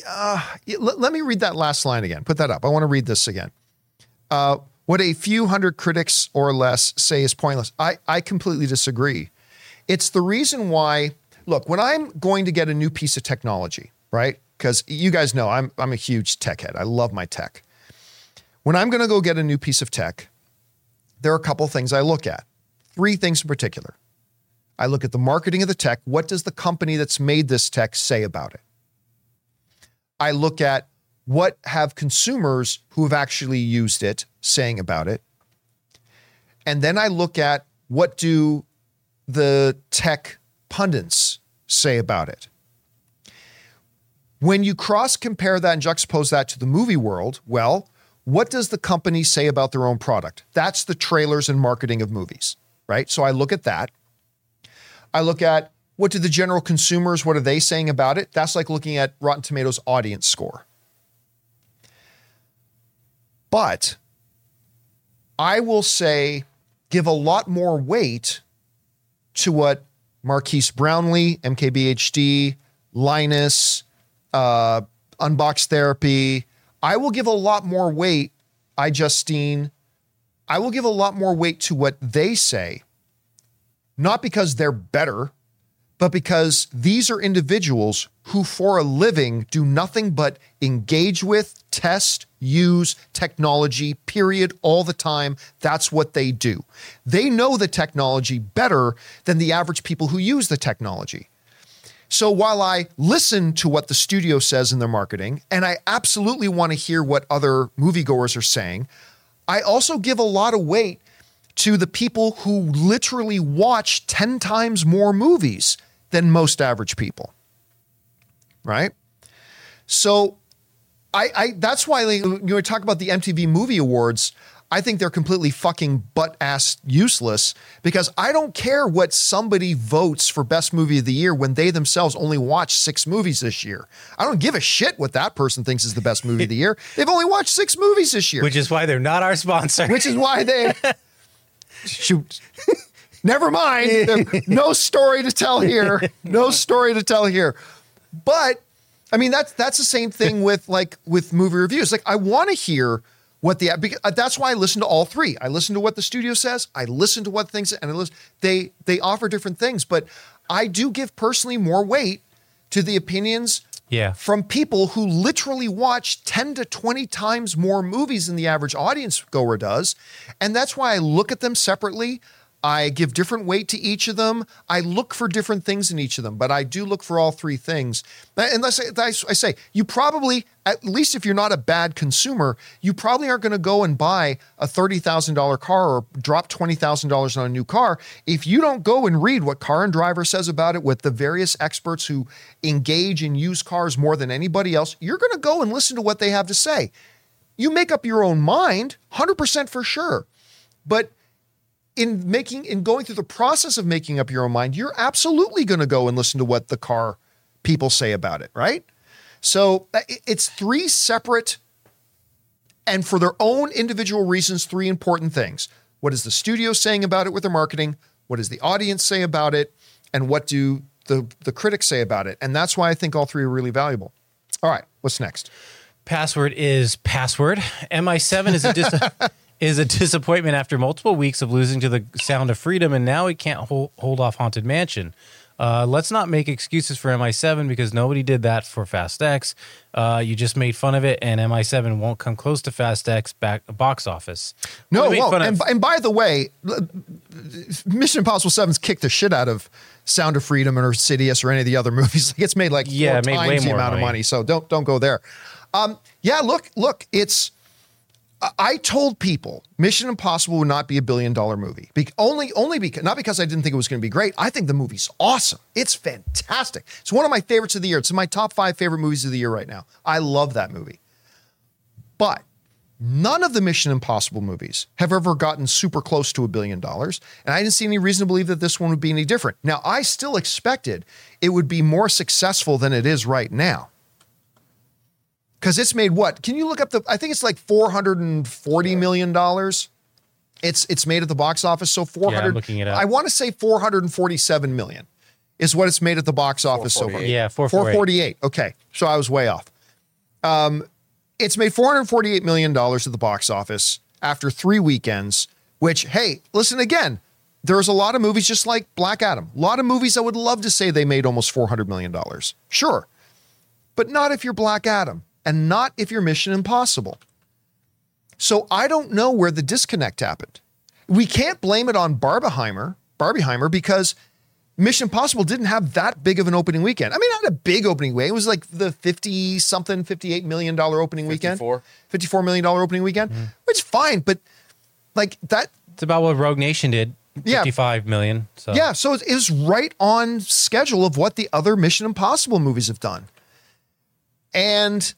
Uh, let, let me read that last line again. Put that up. I want to read this again. Uh What a few hundred critics or less say is pointless. I, I completely disagree. It's the reason why, look, when I'm going to get a new piece of technology, right? Because you guys know I'm I'm a huge tech head. I love my tech. When I'm going to go get a new piece of tech, there are a couple things I look at. Three things in particular. I look at the marketing of the tech. What does the company that's made this tech say about it? I look at what have consumers who have actually used it saying about it. And then I look at what do the tech pundits say about it. When you cross compare that and juxtapose that to the movie world, well, what does the company say about their own product? That's the trailers and marketing of movies, right? So I look at that. I look at what do the general consumers, what are they saying about it? That's like looking at Rotten Tomatoes audience score. But I will say give a lot more weight to what Marquise Brownlee, M K B H D, Linus, uh, Unbox Therapy. I will give a lot more weight, I, Justine, I will give a lot more weight to what they say, not because they're better, but because these are individuals who for a living do nothing but engage with, test, use technology, period, all the time. That's what they do. They know the technology better than the average people who use the technology. So while I listen to what the studio says in their marketing, and I absolutely want to hear what other moviegoers are saying, I also give a lot of weight to the people who literally watch ten times more movies than most average people, right? So I, I that's why when you talk about the M T V Movie Awards, I think they're completely fucking butt-ass useless, because I don't care what somebody votes for Best Movie of the Year when they themselves only watched six movies this year. I don't give a shit what that person thinks is the best movie of the year. They've only watched six movies this year. Which is why they're not our sponsor. Which is why they... Shoot. Never mind. No story to tell here. No story to tell here. But I mean, that's, that's the same thing with like, with movie reviews. Like I want to hear what the, because that's why I listen to all three. I listen to what the studio says. I listen to what things, and I listen, they, they offer different things, but I do give personally more weight to the opinions yeah. from people who literally watch ten to twenty times more movies than the average audience goer does. And that's why I look at them separately. I give different weight to each of them. I look for different things in each of them, but I do look for all three things. Unless I, I say, you probably, at least if you're not a bad consumer, you probably aren't going to go and buy a thirty thousand dollars car or drop twenty thousand dollars on a new car if you don't go and read what Car and Driver says about it with the various experts who engage and use cars more than anybody else. You're going to go and listen to what they have to say. You make up your own mind, one hundred percent for sure. But in making, in going through the process of making up your own mind, you're absolutely going to go and listen to what the car people say about it, right? So it's three separate, and for their own individual reasons, three important things. What is the studio saying about it with their marketing? What does the audience say about it? And what do the, the critics say about it? And that's why I think all three are really valuable. All right, what's next? Password is password. M I seven is a... Dis- is a disappointment after multiple weeks of losing to the Sound of Freedom, and now it can't hold, hold off Haunted Mansion. Uh, let's not make excuses for M I seven, because nobody did that for Fast X. Uh, you just made fun of it, and M I seven won't come close to Fast X back, box office. No, well, fun and, of- and by the way, Mission Impossible seven's kicked the shit out of Sound of Freedom or Sidious or any of the other movies. It's made like yeah, four it made times way more the amount money. of money, so don't don't go there. Um, yeah, look, look, it's... I told people Mission Impossible would not be a billion dollar movie. Be- only, only because, not because I didn't think it was going to be great. I think the movie's awesome. It's fantastic. It's one of my favorites of the year. It's in my top five favorite movies of the year right now. I love that movie. But none of the Mission Impossible movies have ever gotten super close to a billion dollars. And I didn't see any reason to believe that this one would be any different. Now, I still expected it would be more successful than it is right now. Because it's made what? Can you look up the, I think it's like four hundred forty million dollars. It's it's made at the box office. So four hundred, yeah, I'm looking it up. I want to say four hundred forty-seven million is what it's made at the box office so far. Yeah, four forty-eight. four forty-eight. Okay, so I was way off. Um, it's made four hundred forty-eight million dollars at the box office after three weekends, which, hey, listen again, there's a lot of movies just like Black Adam. A lot of movies I would love to say they made almost four hundred million dollars. Sure, but not if you're Black Adam. And not if you're Mission Impossible. So I don't know where the disconnect happened. We can't blame it on Barbenheimer, Barbenheimer, because Mission Impossible didn't have that big of an opening weekend. I mean, not a big opening weekend. It was like the fifty-something, fifty-eight million dollars opening weekend. fifty-four million dollars opening weekend. Mm-hmm. Which is fine, but like that... It's about what Rogue Nation did, fifty-five yeah, million. So. Yeah, so it was right on schedule of what the other Mission Impossible movies have done. And...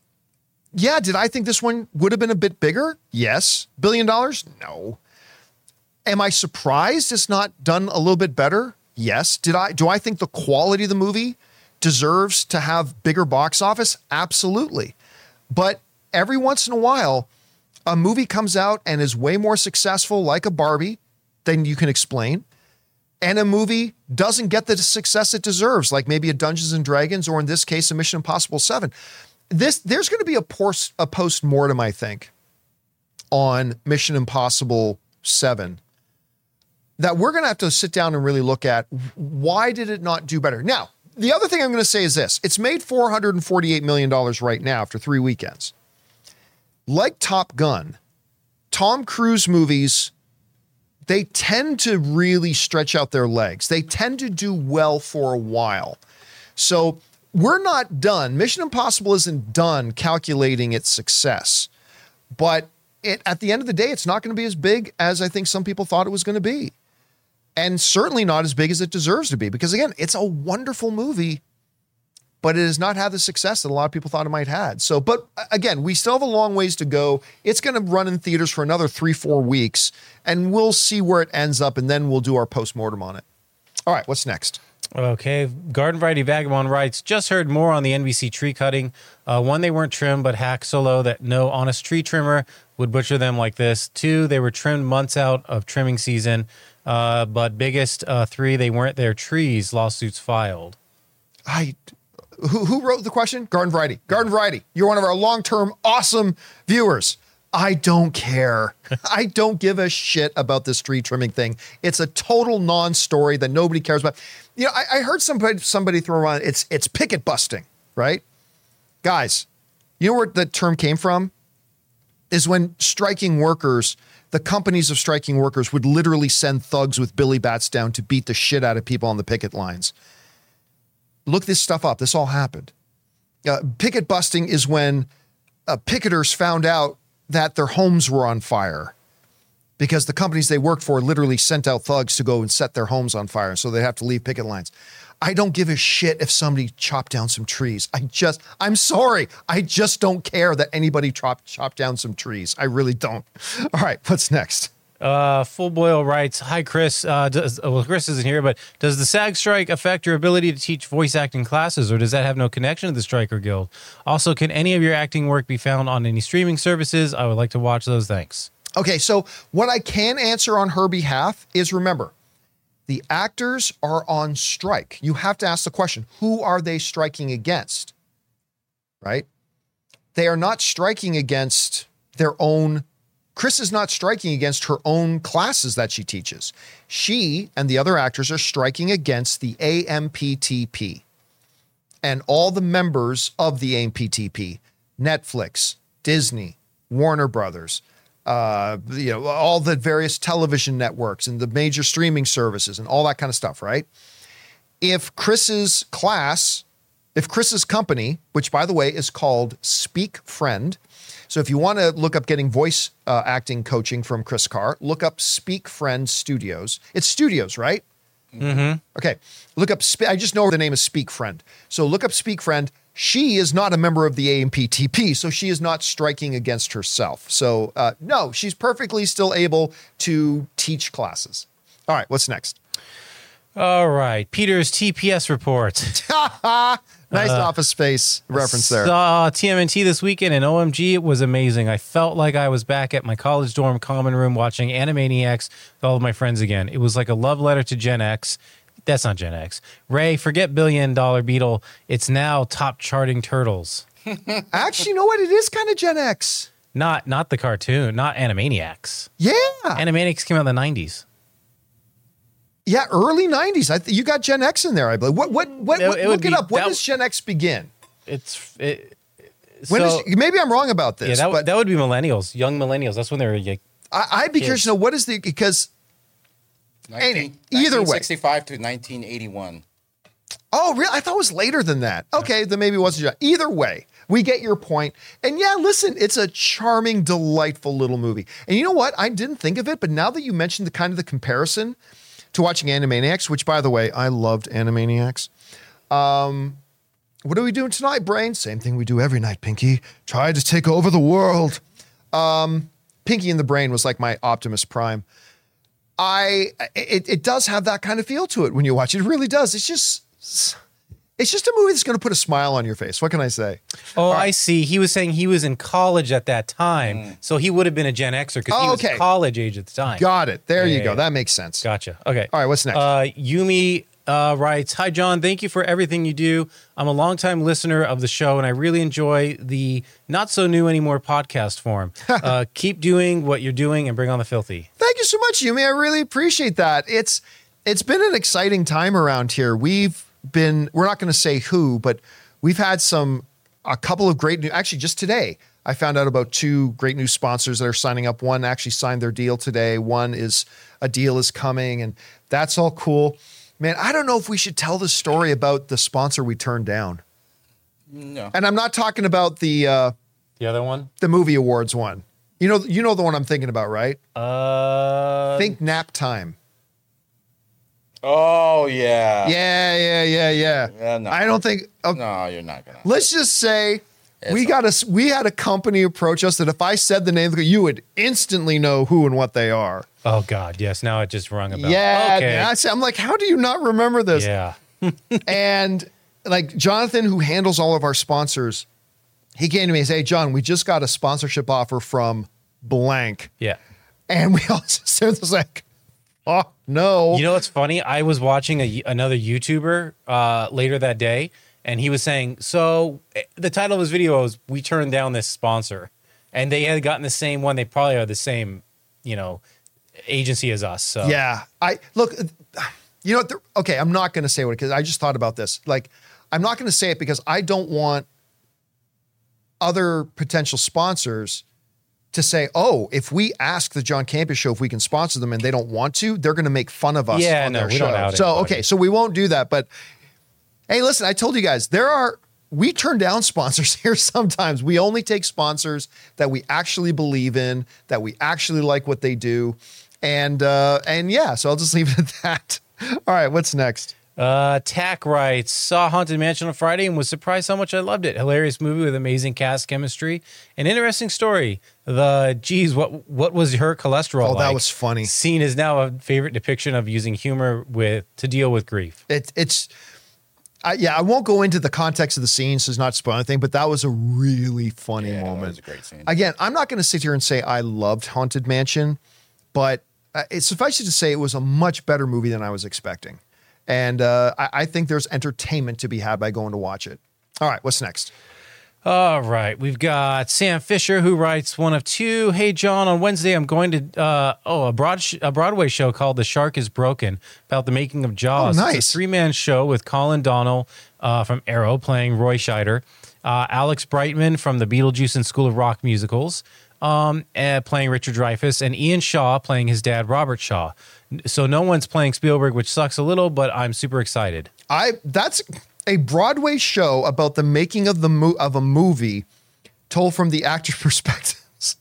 Yeah, did I think this one would have been a bit bigger? Yes. Billion dollars? No. Am I surprised it's not done a little bit better? Yes. Did I? Do I think the quality of the movie deserves to have bigger box office? Absolutely. But every once in a while, a movie comes out and is way more successful, like a Barbie, than you can explain. And a movie doesn't get the success it deserves, like maybe a Dungeons and Dragons, or in this case, a Mission Impossible seven. this, there's going to be a post, a post-mortem, I think, on Mission Impossible seven that we're going to have to sit down and really look at. Why did it not do better? Now, the other thing I'm going to say is this. It's made four hundred forty-eight million dollars right now after three weekends. Like Top Gun, Tom Cruise movies, they tend to really stretch out their legs. They tend to do well for a while. So we're not done. Mission Impossible isn't done calculating its success. But it, at the end of the day, it's not going to be as big as I think some people thought it was going to be. And certainly not as big as it deserves to be. Because again, it's a wonderful movie, but it has not had the success that a lot of people thought it might have. So, but again, we still have a long ways to go. It's going to run in theaters for another three, four weeks, and we'll see where it ends up, and then we'll do our postmortem on it. All right, what's next? Okay, Garden Variety Vagabond writes, just heard more on the N B C tree cutting. Uh, one, they weren't trimmed, but hack solo that no honest tree trimmer would butcher them like this. Two, they were trimmed months out of trimming season. Uh, but biggest uh, three, they weren't their trees. Lawsuits filed. I... Who, who wrote the question? Garden Variety. Garden Variety, you're one of our long-term awesome viewers. I don't care. I don't give a shit about this tree trimming thing. It's a total non-story that nobody cares about. You know, I, I heard somebody somebody throw around, it's it's picket busting, right? Guys, you know where the term came from? Is when striking workers, the companies of striking workers would literally send thugs with billy bats down to beat the shit out of people on the picket lines. Look this stuff up. This all happened. Uh, picket busting is when uh, picketers found out that their homes were on fire because the companies they worked for literally sent out thugs to go and set their homes on fire. So they have to leave picket lines. I don't give a shit if somebody chopped down some trees. I just, I'm sorry. I just don't care that anybody chopped chopped down some trees. I really don't. All right. What's next? Uh, Full Boil writes, hi, Chris. Uh, does, well, Chris isn't here, but does the SAG strike affect your ability to teach voice acting classes, or does that have no connection to the Striker Guild? Also, can any of your acting work be found on any streaming services? I would like to watch those. Thanks. Okay, so what I can answer on her behalf is, remember, the actors are on strike. You have to ask the question, who are they striking against? Right? They are not striking against their own. Chris is not striking against her own classes that she teaches. She and the other actors are striking against the A M P T P and all the members of the A M P T P, Netflix, Disney, Warner Brothers, uh, you know, all the various television networks and the major streaming services and all that kind of stuff, right? If Chris's class, if Chris's company, which by the way is called Speak Friend, so if you want to look up getting voice uh, acting coaching from Chris Carr, look up Speak Friend Studios. It's Studios, right? Mm-hmm. Okay. Look up, I just know the name is Speak Friend. So look up Speak Friend. She is not a member of the A M P T P, so she is not striking against herself. So uh, no, she's perfectly still able to teach classes. All right, what's next? All right, Peter's T P S report. Nice uh, Office Space reference there. Saw T M N T this weekend, and O M G, it was amazing. I felt like I was back at my college dorm common room watching Animaniacs with all of my friends again. It was like a love letter to Gen X. That's not Gen X. Ray, forget Billion Dollar Beetle. It's now top charting Turtles. Actually, you know what? It is kind of Gen X. Not, not the cartoon, not Animaniacs. Yeah. Animaniacs came out in the nineties. Yeah, early nineties. I th- you got Gen X in there, I believe. What? What? What? It, it look it up. When does Gen X begin? It's it, when so, is, maybe I'm wrong about this. Yeah, that, but that would be millennials, young millennials. That's when they were like. I, I'd be kids. Curious to know what is the because. nineteen, either way, nineteen sixty-five to nineteen eighty-one. Oh, really? I thought it was later than that. Okay, yeah. Then maybe it wasn't. Either way, we get your point. And yeah, listen, it's a charming, delightful little movie. And you know what? I didn't think of it, but now that you mentioned the kind of the comparison to watching Animaniacs, which, by the way, I loved Animaniacs. Um, what are we doing tonight, Brain? Same thing we do every night, Pinky. Try to take over the world. Um, Pinky and the Brain was like my Optimus Prime. I it, it does have that kind of feel to it when you watch it. It really does. It's just... It's just a movie that's going to put a smile on your face. What can I say? Oh, right. I see. He was saying he was in college at that time, mm. so he would have been a Gen Xer because oh, he was okay. college age at the time. Got it. There yeah, you yeah, go. Yeah. That makes sense. Gotcha. Okay. All right, what's next? Uh, Yumi uh, writes, "Hi, John. Thank you for everything you do. I'm a longtime listener of the show, and I really enjoy the not-so-new-anymore podcast form. uh, keep doing what you're doing and bring on the filthy." Thank you so much, Yumi. I really appreciate that. It's It's been an exciting time around here. We've been, we're not going to say who, but we've had some, a couple of great new, actually just today, I found out about two great new sponsors that are signing up. One actually signed their deal today. One is, a deal is coming, and that's all cool. Man, I don't know if we should tell the story about the sponsor we turned down. No. And I'm not talking about the... Uh, the other one? The movie awards one. You know you know the one I'm thinking about, right? Uh, Think Nap Time. Oh, yeah. Yeah, yeah, yeah, yeah. yeah no. I don't think... Uh, no, you're not going to. Let's just say... It's we got a, we had a company approach us that if I said the name, you would instantly know who and what they are. Oh, God, yes. Now it just rung a bell. Yeah. Okay. I said, I'm like, how do you not remember this? Yeah. And, like, Jonathan, who handles all of our sponsors, he came to me and said, "Hey, John, we just got a sponsorship offer from blank." Yeah. And we all just was like, oh, no. You know what's funny? I was watching a, another YouTuber uh, later that day, and he was saying, so the title of his video is, "We turned down this sponsor," and they had gotten the same one. They probably are the same, you know, agency as us. So yeah, I look, you know, the, okay, I'm not going to say what, because I just thought about this. Like, I'm not going to say it because I don't want other potential sponsors to say, "Oh, if we ask the John Campea Show if we can sponsor them and they don't want to, they're going to make fun of us." Yeah, on no, their we show. Don't out so anybody. Okay, so we won't do that, but. Hey, listen, I told you guys, there are, we turn down sponsors here sometimes. We only take sponsors that we actually believe in, that we actually like what they do. And, uh, and yeah, so I'll just leave it at that. All right, what's next? Uh, Tack writes, "Saw Haunted Mansion on Friday and was surprised how much I loved it. Hilarious movie with amazing cast chemistry, an interesting story. The, geez, what what was her cholesterol oh, like? That was funny. Scene is now a favorite depiction of using humor with to deal with grief." It, it's... I, yeah, I won't go into the context of the scene, so it's not spoiling anything, but that was a really funny yeah, moment. That was a great scene. Again, I'm not going to sit here and say I loved Haunted Mansion, but uh, it suffices to say it was a much better movie than I was expecting. And uh, I, I think there's entertainment to be had by going to watch it. All right, what's next? All right, we've got Sam Fisher, who writes one of two. "Hey, John, on Wednesday, I'm going to, uh, oh, a, broad sh- a Broadway show called The Shark is Broken, about the making of Jaws." Oh, nice. It's a three-man show with Colin Donnell uh, from Arrow playing Roy Scheider, uh, Alex Brightman from the Beetlejuice and School of Rock musicals um, uh, playing Richard Dreyfuss, and Ian Shaw playing his dad, Robert Shaw. So no one's playing Spielberg, which sucks a little, but I'm super excited. I That's... A Broadway show about the making of the mo- of a movie told from the actor's perspectives.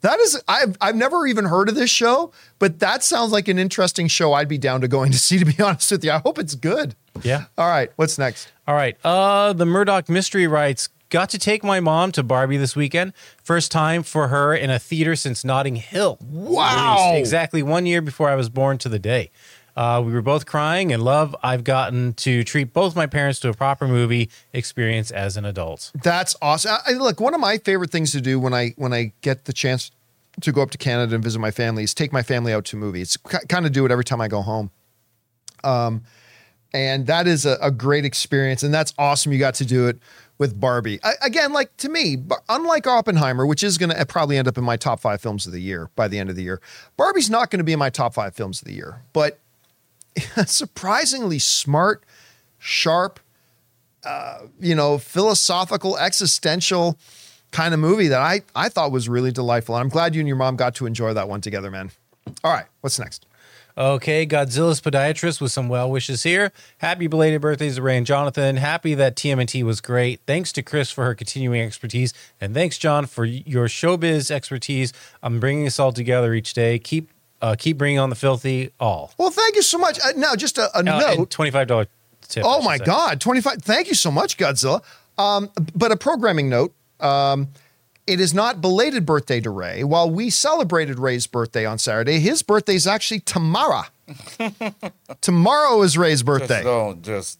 That is, I've, I've never even heard of this show, but that sounds like an interesting show I'd be down to going to see, to be honest with you. I hope it's good. Yeah. All right. What's next? All right. Uh, the Murdoch Mystery writes, "Got to take my mom to Barbie this weekend. First time for her in a theater since Notting Hill." Wow. Exactly one year before I was born to the day. Uh, "we were both crying and love I've gotten to treat both my parents to a proper movie experience as an adult." That's awesome. I, look, one of my favorite things to do when I when I get the chance to go up to Canada and visit my family is take my family out to movies. C- kind of do it every time I go home. Um, and that is a, a great experience, and that's awesome you got to do it with Barbie. I, again, like to me, unlike Oppenheimer, which is going to probably end up in my top five films of the year by the end of the year, Barbie's not going to be in my top five films of the year, but... surprisingly smart, sharp, uh, you know, philosophical, existential kind of movie that I, I thought was really delightful. And I'm glad you and your mom got to enjoy that one together, man. All right, what's next? Okay, Godzilla's Podiatrist with some well wishes here. "Happy belated birthdays to Ray and Jonathan. Happy that T M N T was great. Thanks to Chris for her continuing expertise. And thanks, John, for your showbiz expertise. I'm bringing us all together each day. Keep Uh, keep bringing on the filthy all." Well, thank you so much. Uh, now, just a, a uh, note. twenty-five dollars tip. Oh, my God. twenty-five dollars. Thank you so much, Godzilla. Um, but a programming note. Um, it is not belated birthday to Ray. While we celebrated Ray's birthday on Saturday, his birthday is actually tomorrow. Tomorrow is Ray's birthday. Just don't. Just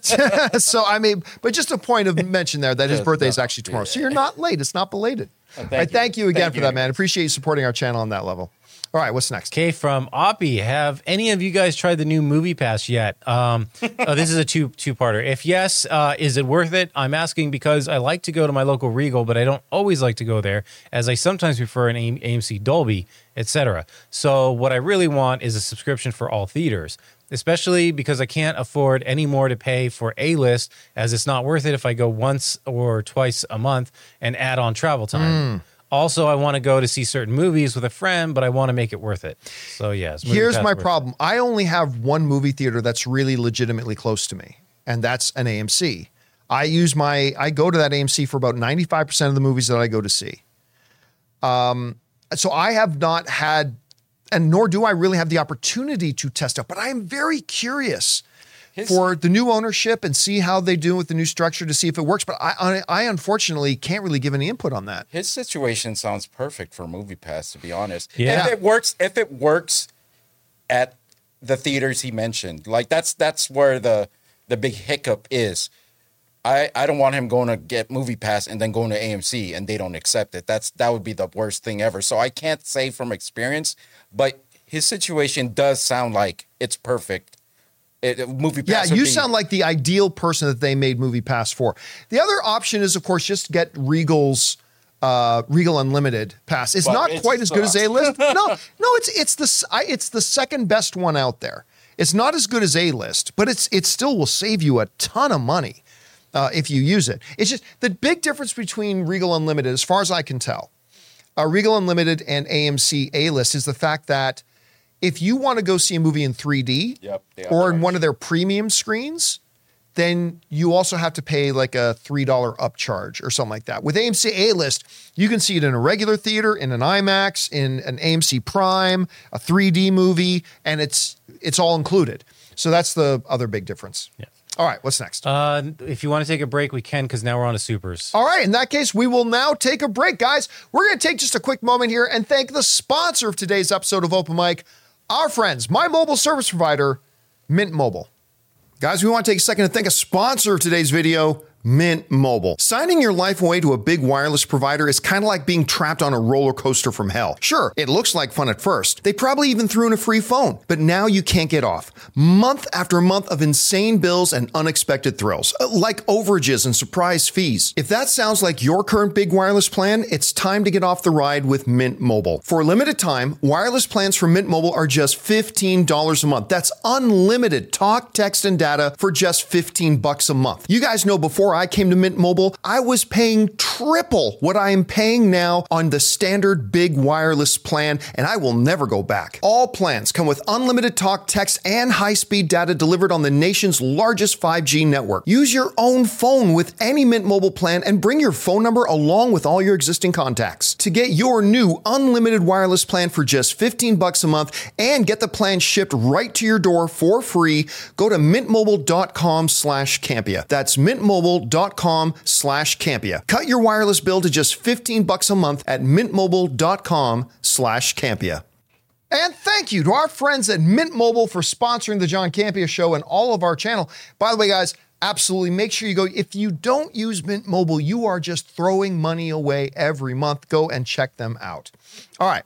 don't. So, I mean, but just a point of mention there that just his birthday is actually tomorrow. So you're not late. It's not belated. Oh, thank, all right, you. thank you again thank for you. that, man. Appreciate you supporting our channel on that level. All right, what's next? Okay, from Oppie. Have any of you guys tried the new Movie Pass yet? Um, oh, this is a two, two-parter. If yes, uh, is it worth it? I'm asking because I like to go to my local Regal, but I don't always like to go there, as I sometimes prefer an A M C Dolby, et cetera. So what I really want is a subscription for all theaters, especially because I can't afford any more to pay for A-List, as it's not worth it if I go once or twice a month and add on travel time. Mm. Also, I want to go to see certain movies with a friend, but I want to make it worth it. So, yes. Here's my problem. It. I only have one movie theater that's really legitimately close to me, and that's an A M C. I use my, I go to that A M C for about ninety-five percent of the movies that I go to see. Um, so I have not had, and nor do I really have the opportunity to test out, but I am very curious His- for the new ownership and see how they do with the new structure to see if it works. But I, I, I unfortunately can't really give any input on that. His situation sounds perfect for MoviePass, to be honest. Yeah. If it works, if it works at the theaters he mentioned, like that's that's where the the big hiccup is. I, I don't want him going to get MoviePass and then going to A M C and they don't accept it. That's that would be the worst thing ever. So I can't say from experience, but his situation does sound like it's perfect. It, movie pass yeah, you be- sound like the ideal person that they made Movie Pass for. The other option is, of course, just get Regal's uh, Regal Unlimited Pass. It's but not it's quite as good as A-List. no, no, it's it's the I, it's the second best one out there. It's not as good as A-List, but it's it still will save you a ton of money uh, if you use it. It's just the big difference between Regal Unlimited, as far as I can tell, uh, Regal Unlimited and A M C A-List is the fact that if you want to go see a movie in three D yep, or in one of their premium screens, then you also have to pay like a three dollars upcharge or something like that. With A M C A-List, you can see it in a regular theater, in an IMAX, in an A M C Prime, a three D movie, and it's it's all included. So that's the other big difference. Yeah. All right, what's next? Uh, if you want to take a break, we can, because now we're on to Supers. All right, in that case, we will now take a break, guys. We're going to take just a quick moment here and thank the sponsor of today's episode of Open Mic, our friends, my mobile service provider, Mint Mobile. Guys, we want to take a second to thank a sponsor of today's video, Mint Mobile. Signing your life away to a big wireless provider is kind of like being trapped on a roller coaster from hell. Sure, it looks like fun at first. They probably even threw in a free phone, but now you can't get off. Month after month of insane bills and unexpected thrills, like overages and surprise fees. If that sounds like your current big wireless plan, it's time to get off the ride with Mint Mobile. For a limited time, wireless plans from Mint Mobile are just fifteen dollars a month. That's unlimited talk, text, and data for just fifteen bucks a month. You guys know before I came to Mint Mobile, I was paying triple what I am paying now on the standard big wireless plan, and I will never go back. All plans come with unlimited talk, text, and high-speed data delivered on the nation's largest five G network. Use your own phone with any Mint Mobile plan and bring your phone number along with all your existing contacts. To get your new unlimited wireless plan for just fifteen bucks a month and get the plan shipped right to your door for free, go to mintmobile.com slash Campea. That's mintmobile.com Dot com slash Campea. Cut your wireless bill to just fifteen bucks a month at mintmobile.com slash Campea. And thank you to our friends at Mint Mobile for sponsoring the John Campea Show and all of our channel. By the way, guys, absolutely make sure you go. If you don't use Mint Mobile, you are just throwing money away every month. Go and check them out. All right.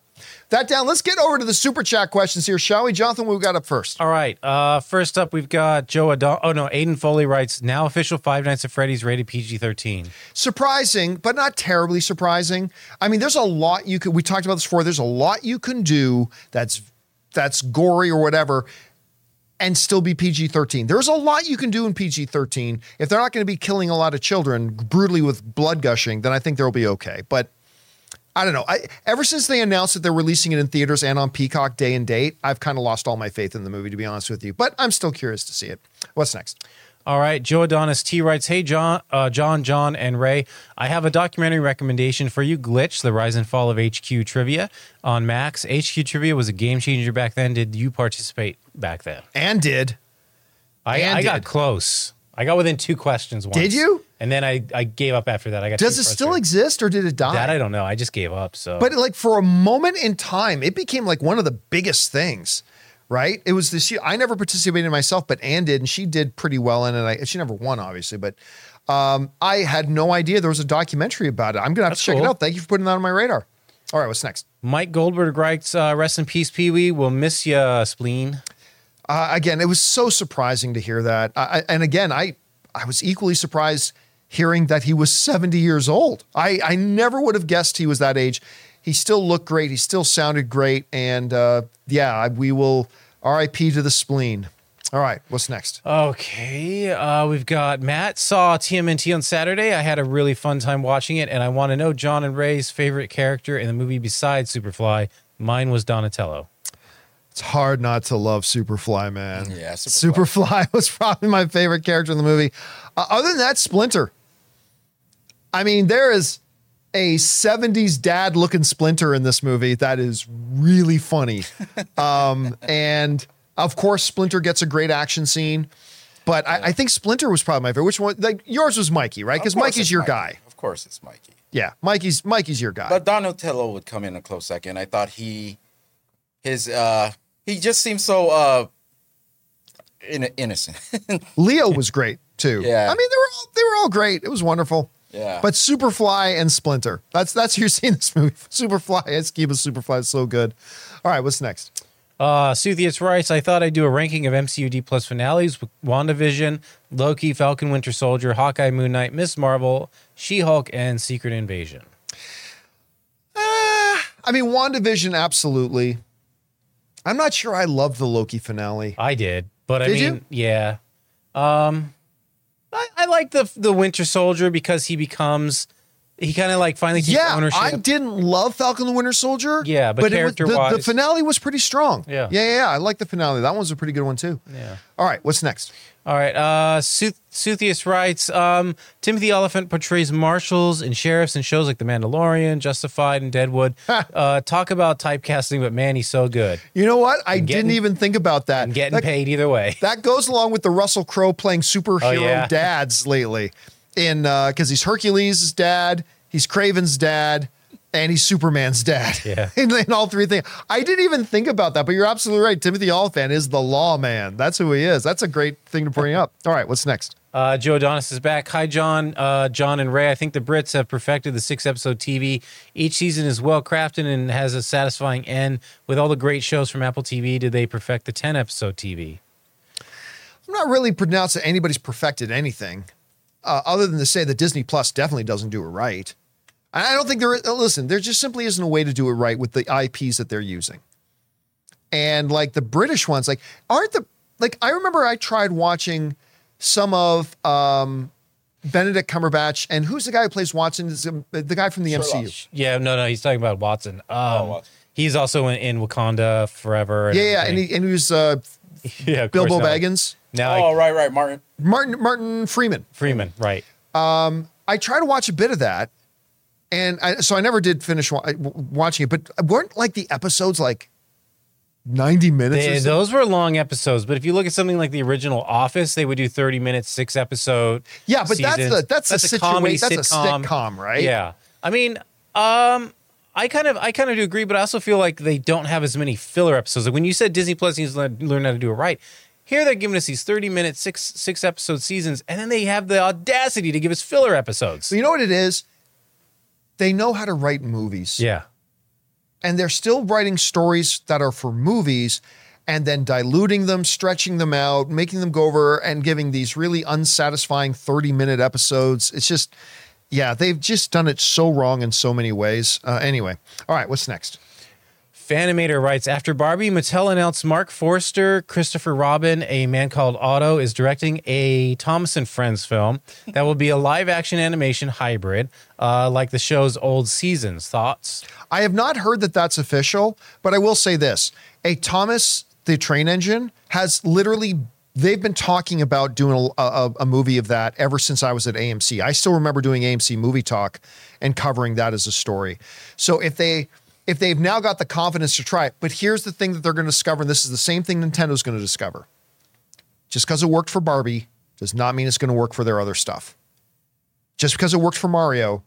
That down. Let's get over to the super chat questions here, shall we? Jonathan, what we got up first? All right. Uh, first up, we've got Joe Adon. Oh, no. Aiden Foley writes, now official Five Nights at Freddy's rated P G thirteen. Surprising, but not terribly surprising. I mean, there's a lot you could, we talked about this before, there's a lot you can do that's that's gory or whatever and still be P G thirteen. There's a lot you can do in P G thirteen. If they're not going to be killing a lot of children brutally with blood gushing, then I think they'll be okay. But I don't know. I, ever since they announced that they're releasing it in theaters and on Peacock day and date, I've kind of lost all my faith in the movie, to be honest with you. But I'm still curious to see it. What's next? All right. Joe Adonis T writes, hey, John, uh, John, John, and Ray, I have a documentary recommendation for you, Glitch, The Rise and Fall of H Q Trivia on Max. H Q Trivia was a game changer back then. Did you participate back then? And did. I, and I did. got close. I got within two questions once. Did you? And then I, I gave up after that. I got. Does it still exist or did it die? That I don't know. I just gave up. So, but like for a moment in time, it became like one of the biggest things, right? It was this year. I never participated myself, but Anne did, and she did pretty well in it. I, she never won, obviously, but um, I had no idea there was a documentary about it. I'm gonna have That's to check cool. it out. Thank you for putting that on my radar. All right, what's next? Mike Goldberg writes, uh, rest in peace, Pee-wee. We'll miss you, spleen. Uh, again, it was so surprising to hear that. I, and again, I, I was equally surprised hearing that he was seventy years old. I, I never would have guessed he was that age. He still looked great. He still sounded great. And uh, yeah, we will R I P to the spleen. All right, what's next? Okay, uh, we've got Matt saw T M N T on Saturday. I had a really fun time watching it, and I want to know John and Ray's favorite character in the movie besides Superfly. Mine was Donatello. It's hard not to love Superfly, man. Yeah, Superfly, Superfly was probably my favorite character in the movie. Uh, other than that, Splinter. I mean, there is a seventies dad-looking Splinter in this movie that is really funny. Um, and... Of course, Splinter gets a great action scene, but yeah. I, I think Splinter was probably my favorite. Which one? Like, yours was Mikey, right? Because Mikey's your Mikey. guy. Of course, it's Mikey. Yeah, Mikey's Mikey's your guy. But Donatello would come in a close second. I thought he, his, uh, he just seemed so uh, in- innocent. Leo was great too. Yeah, I mean they were all, they were all great. It was wonderful. Yeah, but Superfly and Splinter. That's that's who you're seeing this movie. Superfly, Esquiva Superfly is so good. All right, what's next? Uh, Suthius writes, I thought I'd do a ranking of M C U D plus finales with WandaVision, Loki, Falcon Winter Soldier, Hawkeye, Moon Knight, Miz Marvel, She-Hulk, and Secret Invasion. Uh, I mean, WandaVision, absolutely. I'm not sure I love the Loki finale. I did, but did I mean, you? yeah. Um, I, I like the, the Winter Soldier because he becomes... He kind of like finally takes yeah, ownership. Yeah, I didn't love Falcon the Winter Soldier. Yeah, but, but character-wise. The, the finale was pretty strong. Yeah. yeah, yeah, yeah. I like the finale. That one's a pretty good one, too. Yeah. All right, what's next? All right, uh, Suthius writes, um, Timothy Oliphant portrays marshals and sheriffs in shows like The Mandalorian, Justified, and Deadwood. uh, talk about typecasting, but man, he's so good. You know what? I getting, didn't even think about that. And getting that, paid either way. That goes along with the Russell Crowe playing superhero oh, yeah. dads lately. In because uh, he's Hercules' dad, he's Kraven's dad, and he's Superman's dad. Yeah, in, in all three things. I didn't even think about that, but you're absolutely right. Timothy Oliphant is the lawman. That's who he is. That's a great thing to bring up. All right, what's next? Uh, Joe Adonis is back. Hi, John, uh, John and Ray. I think the Brits have perfected the six-episode T V. Each season is well-crafted and has a satisfying end. With all the great shows from Apple T V, did they perfect the ten-episode T V? I'm not really pronouncing anybody's perfected anything. Uh, other than to say that Disney Plus definitely doesn't do it right. And I don't think there is, listen, there just simply isn't a way to do it right with the I Ps that they're using. And like the British ones, like aren't the, like I remember I tried watching some of um, Benedict Cumberbatch and who's the guy who plays Watson? Is the guy from the Sherlock. M C U. Yeah, no, no, he's talking about Watson. Um, oh, Watson. He's also in, in Wakanda Forever. And yeah, yeah, and he, and he was uh, yeah, Bilbo not. Baggins. Now oh, I, right, right. Martin. Martin Martin Freeman. Freeman, right. Um, I tried to watch a bit of that, and I, so I never did finish wa- watching it, but weren't like the episodes like ninety minutes? They, or those were long episodes, but if you look at something like the original Office, they would do thirty minutes, six episode Yeah, but seasons. that's the that's, that's a situation. That's a sitcom, right? Yeah. I mean, um, I kind of I kind of do agree, but I also feel like they don't have as many filler episodes. Like when you said Disney Plus needs to learn how to do it right. Here they're giving us these thirty-minute, six, six-episode seasons, and then they have the audacity to give us filler episodes. So you know what it is? They know how to write movies. Yeah. And they're still writing stories that are for movies and then diluting them, stretching them out, making them go over, and giving these really unsatisfying thirty-minute episodes. It's just, yeah, they've just done it so wrong in so many ways. Uh, anyway, all right, what's next? Fanimator writes, after Barbie, Mattel announced Mark Forster, Christopher Robin, A Man Called Otto, is directing a Thomas and Friends film that will be a live-action animation hybrid, uh, like the show's old seasons. Thoughts? I have not heard that that's official, but I will say this. A Thomas the Train Engine has literally... They've been talking about doing a, a, a movie of that ever since I was at A M C. I still remember doing A M C Movie Talk and covering that as a story. So if they... If they've now got the confidence to try it, but here's the thing that they're going to discover, and this is the same thing Nintendo's going to discover. Just because it worked for Barbie does not mean it's going to work for their other stuff. Just because it worked for Mario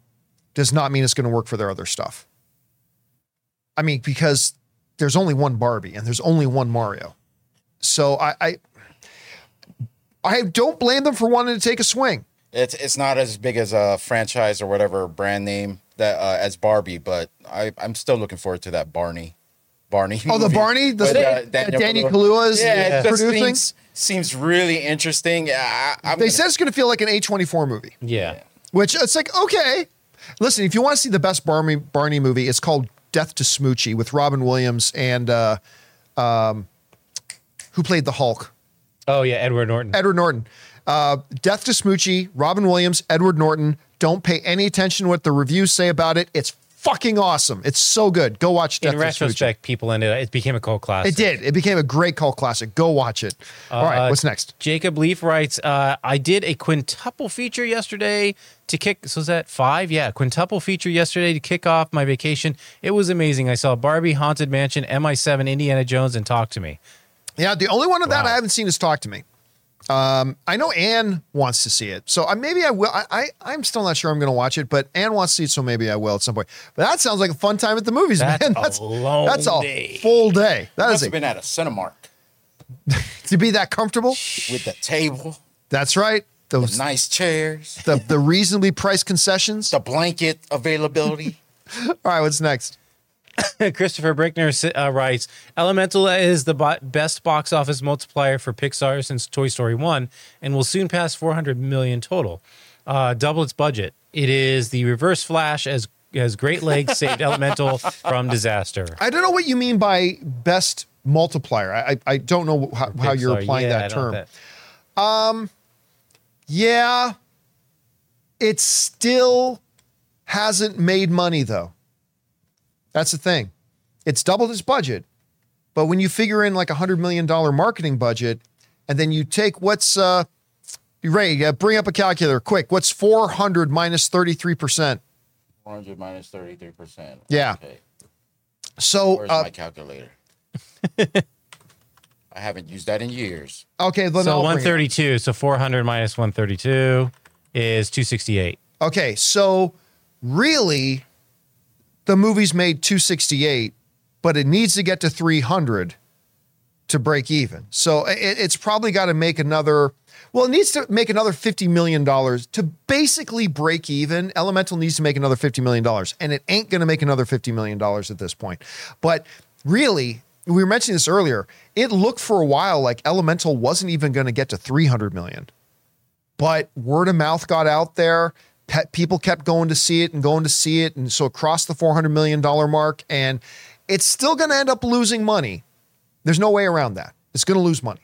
does not mean it's going to work for their other stuff. I mean, because there's only one Barbie and there's only one Mario. So I I, I don't blame them for wanting to take a swing. It's, it's not as big as a franchise or whatever brand name. that uh, as Barbie, but I, I'm still looking forward to that Barney. Barney. Oh, movie. The Barney? The but, uh, Daniel, Daniel Kaluuya's yeah, yeah. producing? Seems, seems really interesting. I, I'm they gonna... said it's going to feel like an A twenty-four movie. Yeah. yeah. Which it's like, okay. Listen, if you want to see the best Barney, Barney movie, it's called Death to Smoochie with Robin Williams and uh, um, who played the Hulk? Oh, yeah, Edward Norton. Edward Norton. Uh, Death to Smoochie, Robin Williams, Edward Norton. Don't pay any attention to what the reviews say about it. It's fucking awesome. It's so good. Go watch Death to Smoochie. In retrospect, people ended up, it became a cult classic. It did. It became a great cult classic. Go watch it. Uh, All right, what's next? Jacob Leaf writes, uh, I did a quintuple feature yesterday to kick, so is that five? Yeah, quintuple feature yesterday to kick off my vacation. It was amazing. I saw Barbie, Haunted Mansion, M I seven, Indiana Jones, and Talk to Me. Yeah, the only one of that wow. I haven't seen is Talk to Me. Um, I know Anne wants to see it, so I, maybe I will. I, I, I'm still not sure I'm going to watch it, but Anne wants to see it, so maybe I will at some point. But that sounds like a fun time at the movies, that's man. That's a long that's a day. full day. That you is a, been at a Cinemark to be that comfortable with the table. That's right. Those the nice chairs, the the reasonably priced concessions, the blanket availability. All right, what's next? Christopher Brickner uh, writes, Elemental is the bo- best box office multiplier for Pixar since Toy Story one and will soon pass four hundred million dollars total. Uh, double its budget. It is the reverse Flash as, as Great Lakes saved Elemental from disaster. I don't know what you mean by best multiplier. I, I don't know how, how you're applying yeah, that term. That. Um, yeah. It still hasn't made money, though. That's the thing. It's doubled its budget. But when you figure in like a one hundred million dollars marketing budget, and then you take what's, uh, Ray, uh, bring up a calculator quick. What's four hundred minus thirty-three percent? four hundred minus thirty-three percent. Yeah. Okay. So, where's uh, my calculator? I haven't used that in years. Okay. Then so I'll one thirty-two. So four hundred minus one thirty-two is two sixty-eight. Okay. So really, the movie's made two sixty-eight, but it needs to get to three hundred to break even. So it, it's probably got to make another, well, it needs to make another fifty million dollars to basically break even. Elemental needs to make another fifty million dollars, and it ain't going to make another fifty million dollars at this point. But really, we were mentioning this earlier, it looked for a while like Elemental wasn't even going to get to three hundred million dollars. But word of mouth got out there. People kept going to see it and going to see it. And so it crossed the four hundred million dollars mark, and it's still going to end up losing money. There's no way around that. It's going to lose money,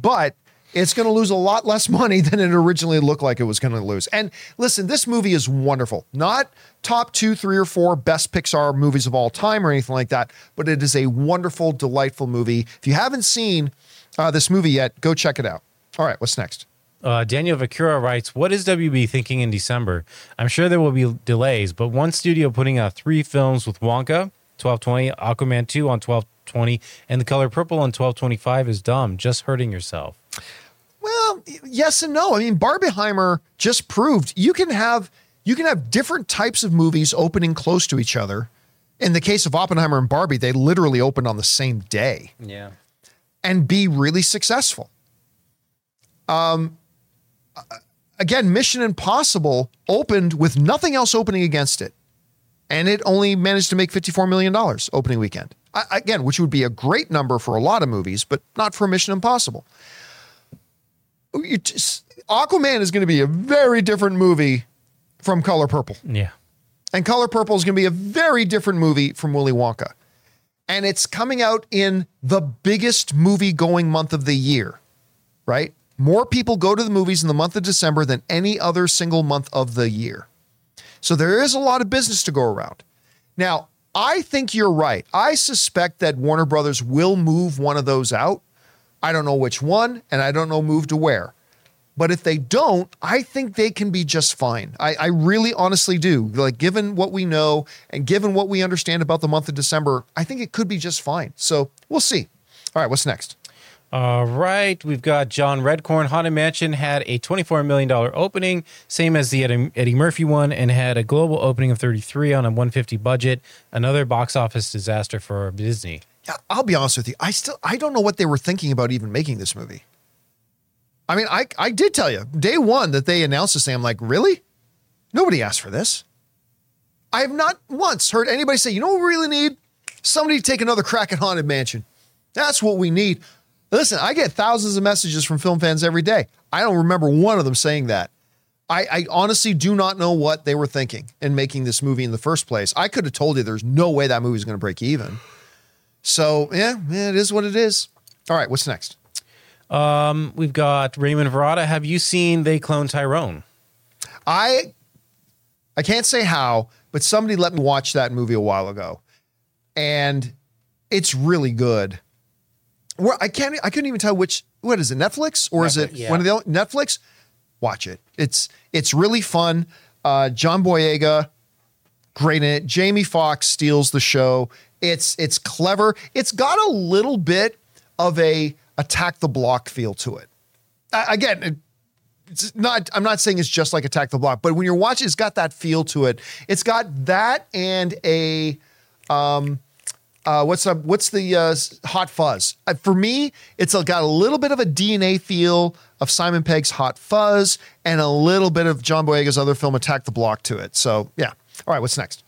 but it's going to lose a lot less money than it originally looked like it was going to lose. And listen, this movie is wonderful. Not top two, three, or four best Pixar movies of all time or anything like that, but it is a wonderful, delightful movie. If you haven't seen uh, this movie yet, go check it out. All right, what's next? Uh, Daniel Vakura writes, what is W B thinking in December? I'm sure there will be delays, but one studio putting out three films with Wonka, twelve twenty, Aquaman two on twelve twenty, and The Color Purple on twelve twenty-five is dumb, just hurting yourself. Well, yes and no. I mean, Barbenheimer just proved you can have you can have different types of movies opening close to each other. In the case of Oppenheimer and Barbie, they literally opened on the same day. Yeah. And be really successful. Um Again, Mission Impossible opened with nothing else opening against it, and it only managed to make fifty-four million dollars opening weekend. I, again, which would be a great number for a lot of movies, but not for Mission Impossible. You just, Aquaman is going to be a very different movie from Color Purple. Yeah. And Color Purple is going to be a very different movie from Willy Wonka. And it's coming out in the biggest movie-going month of the year, right? More people go to the movies in the month of December than any other single month of the year. So there is a lot of business to go around. Now, I think you're right. I suspect that Warner Brothers will move one of those out. I don't know which one, and I don't know move to where. But if they don't, I think they can be just fine. I, I really honestly do. Like, given what we know and given what we understand about the month of December, I think it could be just fine. So we'll see. All right, what's next? All right, we've got John Redcorn. Haunted Mansion had a twenty-four million dollars opening, same as the Eddie Murphy one, and had a global opening of thirty-three on a one hundred fifty budget. Another box office disaster for Disney. I'll be honest with you. I still I don't know what they were thinking about even making this movie. I mean, I, I did tell you, day one that they announced this thing, I'm like, really? Nobody asked for this. I have not once heard anybody say, you know what we really need? Somebody to take another crack at Haunted Mansion. That's what we need. Listen, I get thousands of messages from film fans every day. I don't remember one of them saying that. I, I honestly do not know what they were thinking in making this movie in the first place. I could have told you there's no way that movie's going to break even. So, yeah, it is what it is. All right, what's next? Um, we've got Raymond Verrata. Have you seen They Clone Tyrone? I I can't say how, but somebody let me watch that movie a while ago. And it's really good. Where I can't I couldn't even tell which what is it, Netflix? Or Netflix, is it yeah. one of the Netflix? Watch it. It's it's really fun. Uh, John Boyega, great in it. Jamie Foxx steals the show. It's it's clever. It's got a little bit of a Attack the Block feel to it. I, again, it, it's not. I'm not saying it's just like Attack the Block, but when you're watching, it's got that feel to it. It's got that and a, um, uh, what's up? What's the uh, Hot Fuzz? Uh, for me, it's got a little bit of a D N A feel of Simon Pegg's Hot Fuzz and a little bit of John Boyega's other film, Attack the Block, to it. So yeah. All right, what's next?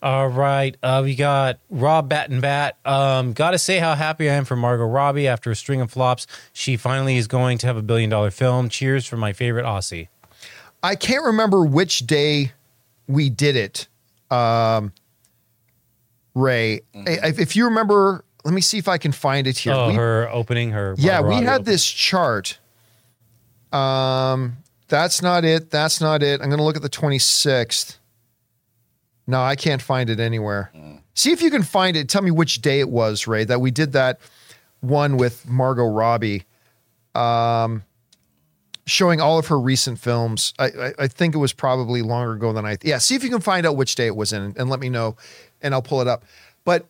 All right, uh, we got Rob Battenbat. Um, gotta say how happy I am for Margot Robbie. After a string of flops, she finally is going to have a billion-dollar film. Cheers for my favorite Aussie. I can't remember which day we did it, um, Ray. Mm-hmm. If you remember, let me see if I can find it here. Oh, we, her opening, her Margot Yeah, we Robbie had opening. This chart. Um, that's not it. That's not it. I'm going to look at the twenty-sixth. No, I can't find it anywhere. Mm. See if you can find it. Tell me which day it was, Ray, that we did that one with Margot Robbie, um, showing all of her recent films. I, I, I think it was probably longer ago than I... Th- yeah, see if you can find out which day it was in and let me know, and I'll pull it up. But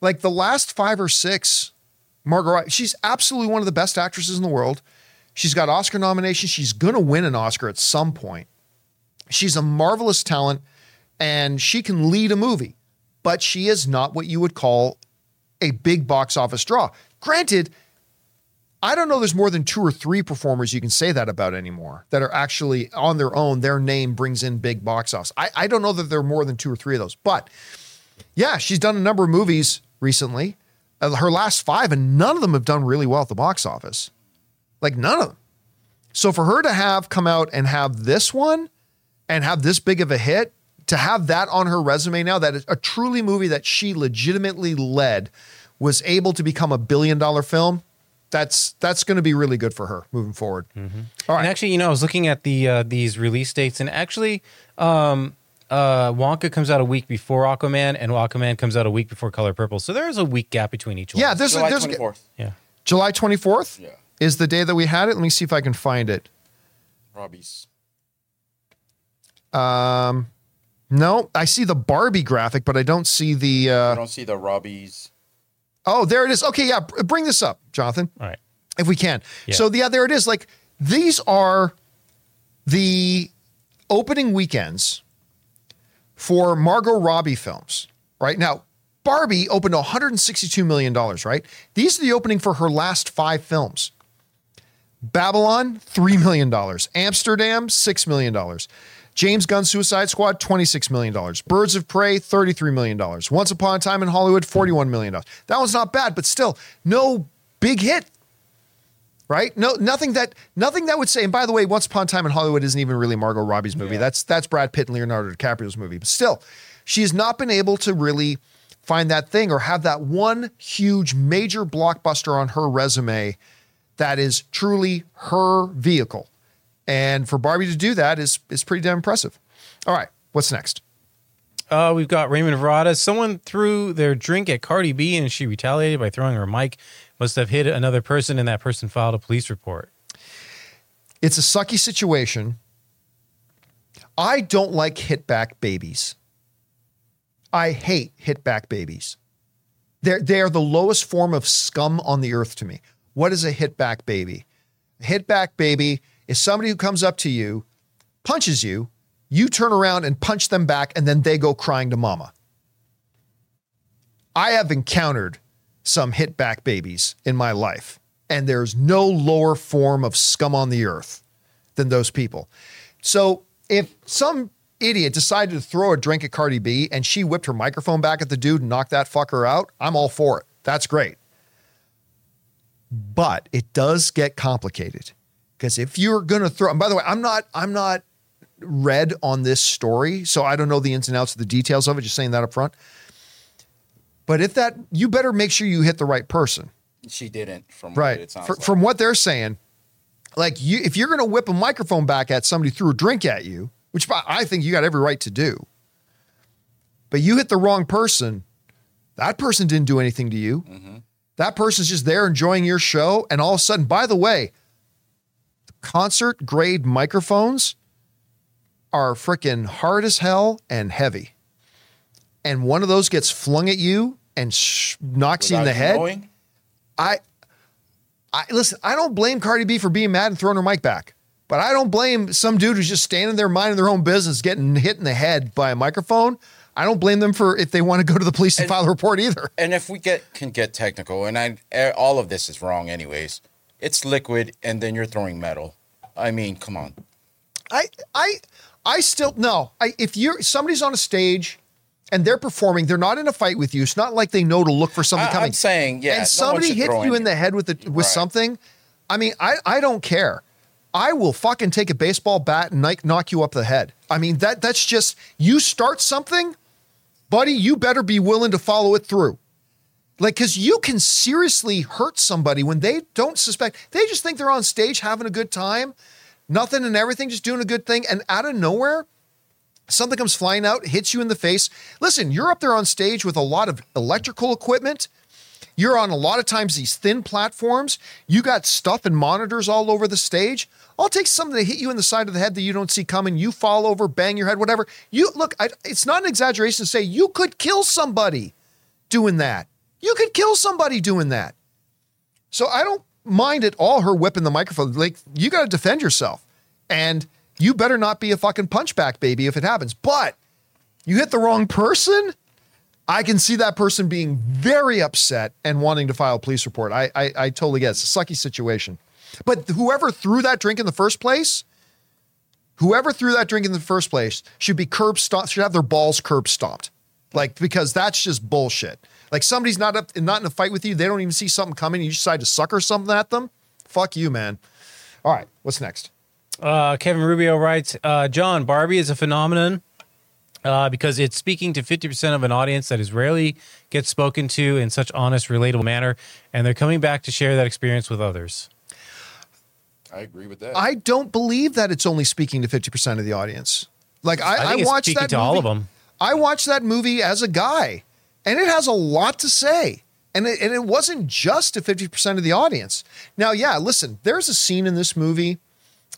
like the last five or six, Margot Robbie, she's absolutely one of the best actresses in the world. She's got Oscar nominations. She's going to win an Oscar at some point. She's a marvelous talent. And she can lead a movie, but she is not what you would call a big box office draw. Granted, I don't know there's more than two or three performers you can say that about anymore that are actually on their own. Their name brings in big box office. I, I don't know that there are more than two or three of those. But yeah, she's done a number of movies recently, uh, her last five, and none of them have done really well at the box office. Like none of them. So for her to have come out and have this one and have this big of a hit, to have that on her resume now, that is a truly movie that she legitimately led was able to become a billion dollar film. That's, that's going to be really good for her moving forward. Mm-hmm. All right. And actually, you know, I was looking at the, uh, these release dates, and actually, um, uh, Wonka comes out a week before Aquaman, and Aquaman comes out a week before Color Purple. So there is a week gap between each one. Yeah. There's July a, there's twenty-fourth. A, yeah. July twenty-fourth yeah. is the day that we had it. Let me see if I can find it. Robbie's. Um, No, I see the Barbie graphic, but I don't see the... Uh... I don't see the Robbies. Oh, there it is. Okay, yeah, bring this up, Jonathan. All right. If we can. Yeah. So, yeah, there it is. Like, these are the opening weekends for Margot Robbie films, right? Now, Barbie opened one hundred sixty-two million dollars, right? These are the opening for her last five films. Babylon, three million dollars. Amsterdam, six million dollars. James Gunn's Suicide Squad, twenty-six million dollars. Birds of Prey, thirty-three million dollars. Once Upon a Time in Hollywood, forty-one million dollars. That one's not bad, but still, no big hit, right? No, nothing that nothing that would say, and by the way, Once Upon a Time in Hollywood isn't even really Margot Robbie's movie. Yeah. That's that's Brad Pitt and Leonardo DiCaprio's movie. But still, she has not been able to really find that thing or have that one huge major blockbuster on her resume that is truly her vehicle. And for Barbie to do that is is pretty damn impressive. All right, what's next? Uh, we've got Raymond Verrata. Someone threw their drink at Cardi B and she retaliated by throwing her mic. Must have hit another person and that person filed a police report. It's a sucky situation. I don't like hit back babies. I hate hit back babies. They're, they are the lowest form of scum on the earth to me. What is a hit back baby? A hit back baby is somebody who comes up to you, punches you, you turn around and punch them back, and then they go crying to mama. I have encountered some hit back babies in my life, and there's no lower form of scum on the earth than those people. So if some idiot decided to throw a drink at Cardi B and she whipped her microphone back at the dude and knocked that fucker out, I'm all for it. That's great. But it does get complicated, because if you're going to throw, and by the way, I'm not, I'm not read on this story, so I don't know the ins and outs of the details of it, just saying that up front. But if that, you better make sure you hit the right person. She didn't, from right. what it sounds For, like. From what they're saying, like you, if you're going to whip a microphone back at somebody through a drink at you, which I think you got every right to do, but you hit the wrong person, that person didn't do anything to you. Mm-hmm. That person's just there enjoying your show. And all of a sudden, by the way, concert grade microphones are freaking hard as hell and heavy. And one of those gets flung at you and sh- knocks Without you in the head. Knowing? I, I listen, I don't blame Cardi B for being mad and throwing her mic back, but I don't blame some dude who's just standing there minding their own business, getting hit in the head by a microphone. I don't blame them for if they want to go to the police and, and file a report either. And if we get can get technical, and I all of this is wrong anyways. It's liquid, and then you're throwing metal. I mean, come on. I I I still no. I, if you somebody's on a stage and they're performing, they're not in a fight with you. It's not like they know to look for something I, coming. I'm saying yeah. And somebody no hits you in, in the head with the, with right. something. I mean, I I don't care. I will fucking take a baseball bat and knock you up the head. I mean, that that's just you start something. Buddy, you better be willing to follow it through. Like, because you can seriously hurt somebody when they don't suspect. They just think they're on stage having a good time, nothing and everything, just doing a good thing. And out of nowhere, something comes flying out, hits you in the face. Listen, you're up there on stage with a lot of electrical equipment. You're on a lot of times these thin platforms. You got stuff and monitors all over the stage. I'll take something to hit you in the side of the head that you don't see coming. You fall over, bang your head, whatever. You look, I, it's not an exaggeration to say you could kill somebody doing that. You could kill somebody doing that. So I don't mind at all her whipping the microphone. Like, you got to defend yourself. And you better not be a fucking punchback, baby, if it happens. But you hit the wrong person, I can see that person being very upset and wanting to file a police report. I, I, I totally get it. It's a sucky situation. But whoever threw that drink in the first place, whoever threw that drink in the first place should be curb stomped, should have their balls curb stomped. Like, because that's just bullshit. Like, somebody's not up, not in a fight with you. They don't even see something coming. You decide to sucker something at them. Fuck you, man. All right, what's next? Uh, Kevin Rubio writes, uh, John, Barbie is a phenomenon uh, because it's speaking to fifty percent of an audience that is rarely gets spoken to in such honest, relatable manner. And they're coming back to share that experience with others. I agree with that. I don't believe that it's only speaking to fifty percent of the audience. Like, I, I, I watched that to movie. All of them. I watched that movie as a guy, and it has a lot to say. And it, and it wasn't just to fifty percent of the audience. Now, yeah, listen, there's a scene in this movie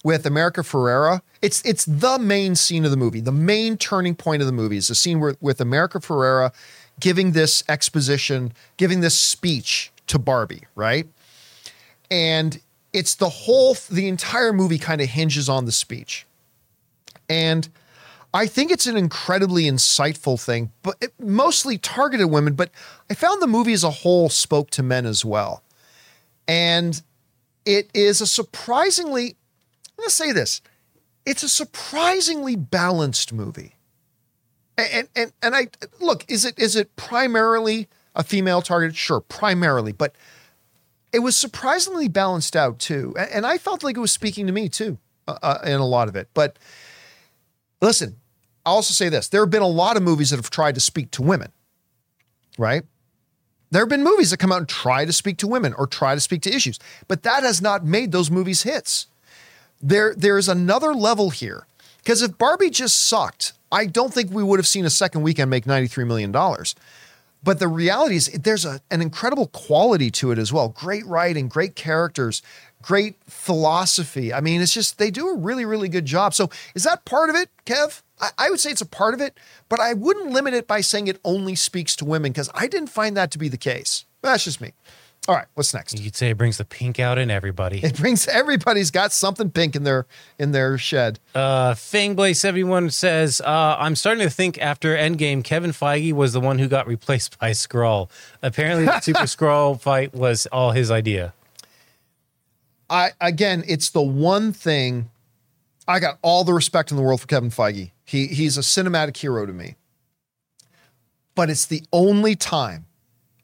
with America Ferrera. It's it's the main scene of the movie. The main turning point of the movie is the scene where, with America Ferrera giving this exposition, giving this speech to Barbie, right? And it's the whole, the entire movie kind of hinges on the speech. And I think it's an incredibly insightful thing, but it mostly targeted women, but I found the movie as a whole spoke to men as well. And it is a surprisingly, I'm going to say this, it's a surprisingly balanced movie. And, and, and I, look, is it is it primarily a female target? Sure, primarily, but it was surprisingly balanced out too. And I felt like it was speaking to me too, uh, in a lot of it. But listen, I'll also say this. There have been a lot of movies that have tried to speak to women, right? There have been movies that come out and try to speak to women or try to speak to issues, but that has not made those movies hits. There, there's another level here, because if Barbie just sucked, I don't think we would have seen a second weekend make ninety-three million dollars. But the reality is there's a, an incredible quality to it as well. Great writing, great characters, great philosophy. I mean, it's just, they do a really, really good job. So is that part of it, Kev? I, I would say it's a part of it, but I wouldn't limit it by saying it only speaks to women, because I didn't find that to be the case. That's just me. All right, what's next? You could say it brings the pink out in everybody. It brings, everybody's got something pink in their in their shed. Uh, Fangblaze seventy-one says, uh, I'm starting to think after Endgame, Kevin Feige was the one who got replaced by Skrull. Apparently the Super Skrull fight was all his idea. I Again, it's the one thing, I got all the respect in the world for Kevin Feige. He he's a cinematic hero to me. But it's the only time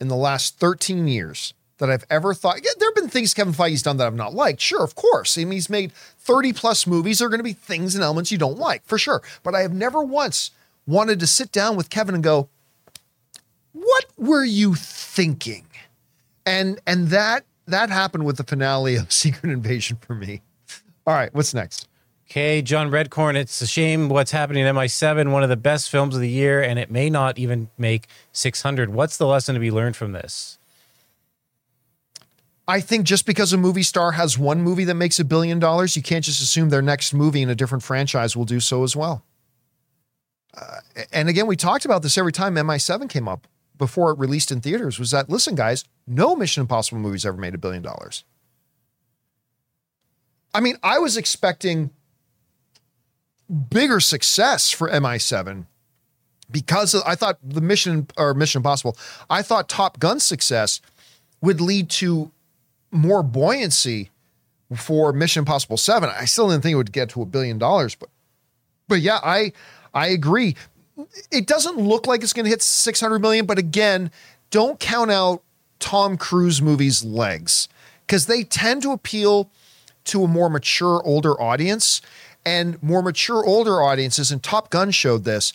in the last thirteen years that I've ever thought, yeah, there have been things Kevin Feige's done that I've not liked. Sure, of course. I mean, he's made thirty plus movies. There are going to be things and elements you don't like, for sure. But I have never once wanted to sit down with Kevin and go, what were you thinking? And and that that happened with the finale of Secret Invasion for me. All right, what's next? Okay, John Redcorn, it's a shame what's happening at M I seven, one of the best films of the year, and it may not even make six hundred. What's the lesson to be learned from this? I think just because a movie star has one movie that makes a billion dollars, you can't just assume their next movie in a different franchise will do so as well. Uh, and again, we talked about this every time M I seven came up before it released in theaters, was that, listen, guys, no Mission Impossible movie's ever made a billion dollars. I mean, I was expecting bigger success for M I seven because of, I thought the Mission or Mission Impossible, I thought Top Gun's success would lead to more buoyancy for Mission Impossible seven. I still didn't think it would get to a billion dollars, but, but yeah, I, I agree. It doesn't look like it's going to hit six hundred million, but again, don't count out Tom Cruise movies' legs because they tend to appeal to a more mature, older audience, and more mature, older audiences. And Top Gun showed this.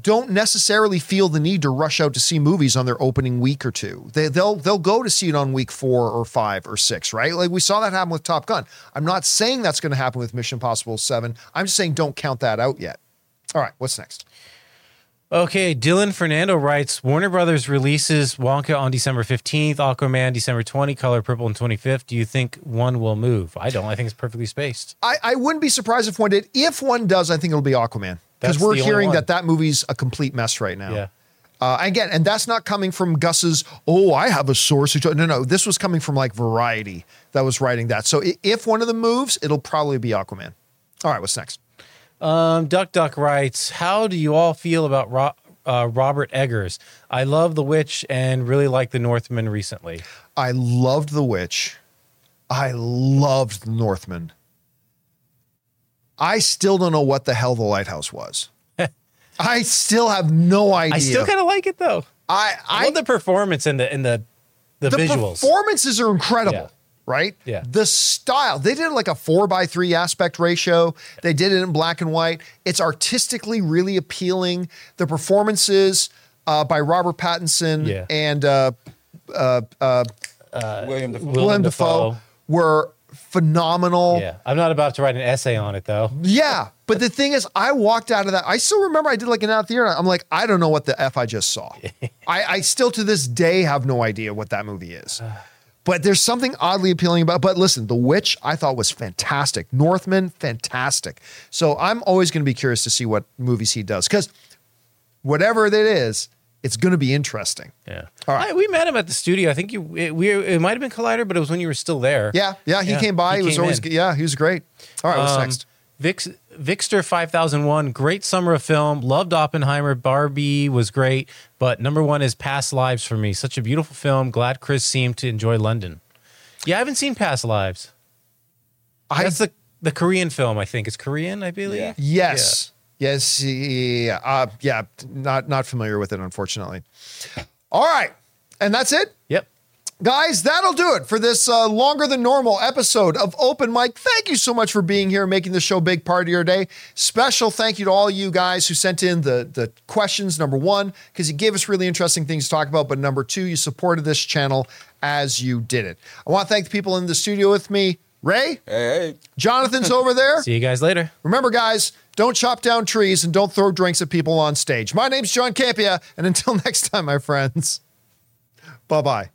Don't necessarily feel the need to rush out to see movies on their opening week or two. They, they'll they'll go to see it on week four or five or six, right? Like we saw that happen with Top Gun. I'm not saying that's going to happen with Mission Impossible seven. I'm just saying don't count that out yet. All right, what's next? Okay, Dylan Fernando writes, Warner Brothers releases Wonka on December fifteenth, Aquaman December twentieth, Color Purple on twenty-fifth. Do you think one will move? I don't. I think it's perfectly spaced. I, I wouldn't be surprised if one did. If one does, I think it'll be Aquaman. Because we're hearing that that movie's a complete mess right now. Yeah. Uh, again, and that's not coming from Gus's, oh, I have a source. Who no, no, this was coming from like Variety that was writing that. So if one of them moves, it'll probably be Aquaman. All right, what's next? Um, Duck Duck writes, how do you all feel about Ro- uh, Robert Eggers? I love The Witch and really like The Northman recently. I loved The Witch. I loved The Northman. I still don't know what the hell The Lighthouse was. I still have no idea. I still kind of like it though. I, I, I love the performance and the and the the, the visuals. The performances are incredible, yeah. Right? Yeah. The style. They did like a four by three aspect ratio. They did it in black and white. It's artistically really appealing. The performances uh, by Robert Pattinson yeah. and uh, uh, uh, uh, William Dafoe, William Dafoe were phenomenal. Yeah. I'm not about to write an essay on it though. Yeah. But the thing is, I walked out of that. I still remember I did like an out of theater. I'm like, I don't know what the F I just saw. I, I still to this day have no idea what that movie is, but there's something oddly appealing about, but listen, The Witch I thought was fantastic. Northman, fantastic. So I'm always going to be curious to see what movies he does. Cause whatever it is, it's going to be interesting. Yeah. All right. I, we met him at the studio. I think you, it, we, it might've been Collider, but it was when you were still there. Yeah. Yeah. He yeah, came by. He, he was always good. Yeah. He was great. All right. What's um, next? Vix, Vixter five thousand one. Great summer of film. Loved Oppenheimer. Barbie was great, but number one is Past Lives for me. Such a beautiful film. Glad Chris seemed to enjoy London. Yeah. I haven't seen Past Lives. I, That's the, the Korean film. I think it's Korean, I believe. Yeah. Yes. Yeah. Yes, yeah, uh, yeah, not not familiar with it, unfortunately. All right, and that's it? Yep. Guys, that'll do it for this uh, longer than normal episode of Open Mic. Thank you so much for being here and making the show big part of your day. Special thank you to all you guys who sent in the, the questions, number one, because you gave us really interesting things to talk about, but number two, you supported this channel as you did it. I want to thank the people in the studio with me. Ray? Hey. Jonathan's over there. See you guys later. Remember, guys, don't chop down trees and don't throw drinks at people on stage. My name's John Campea, and until next time, my friends, bye-bye.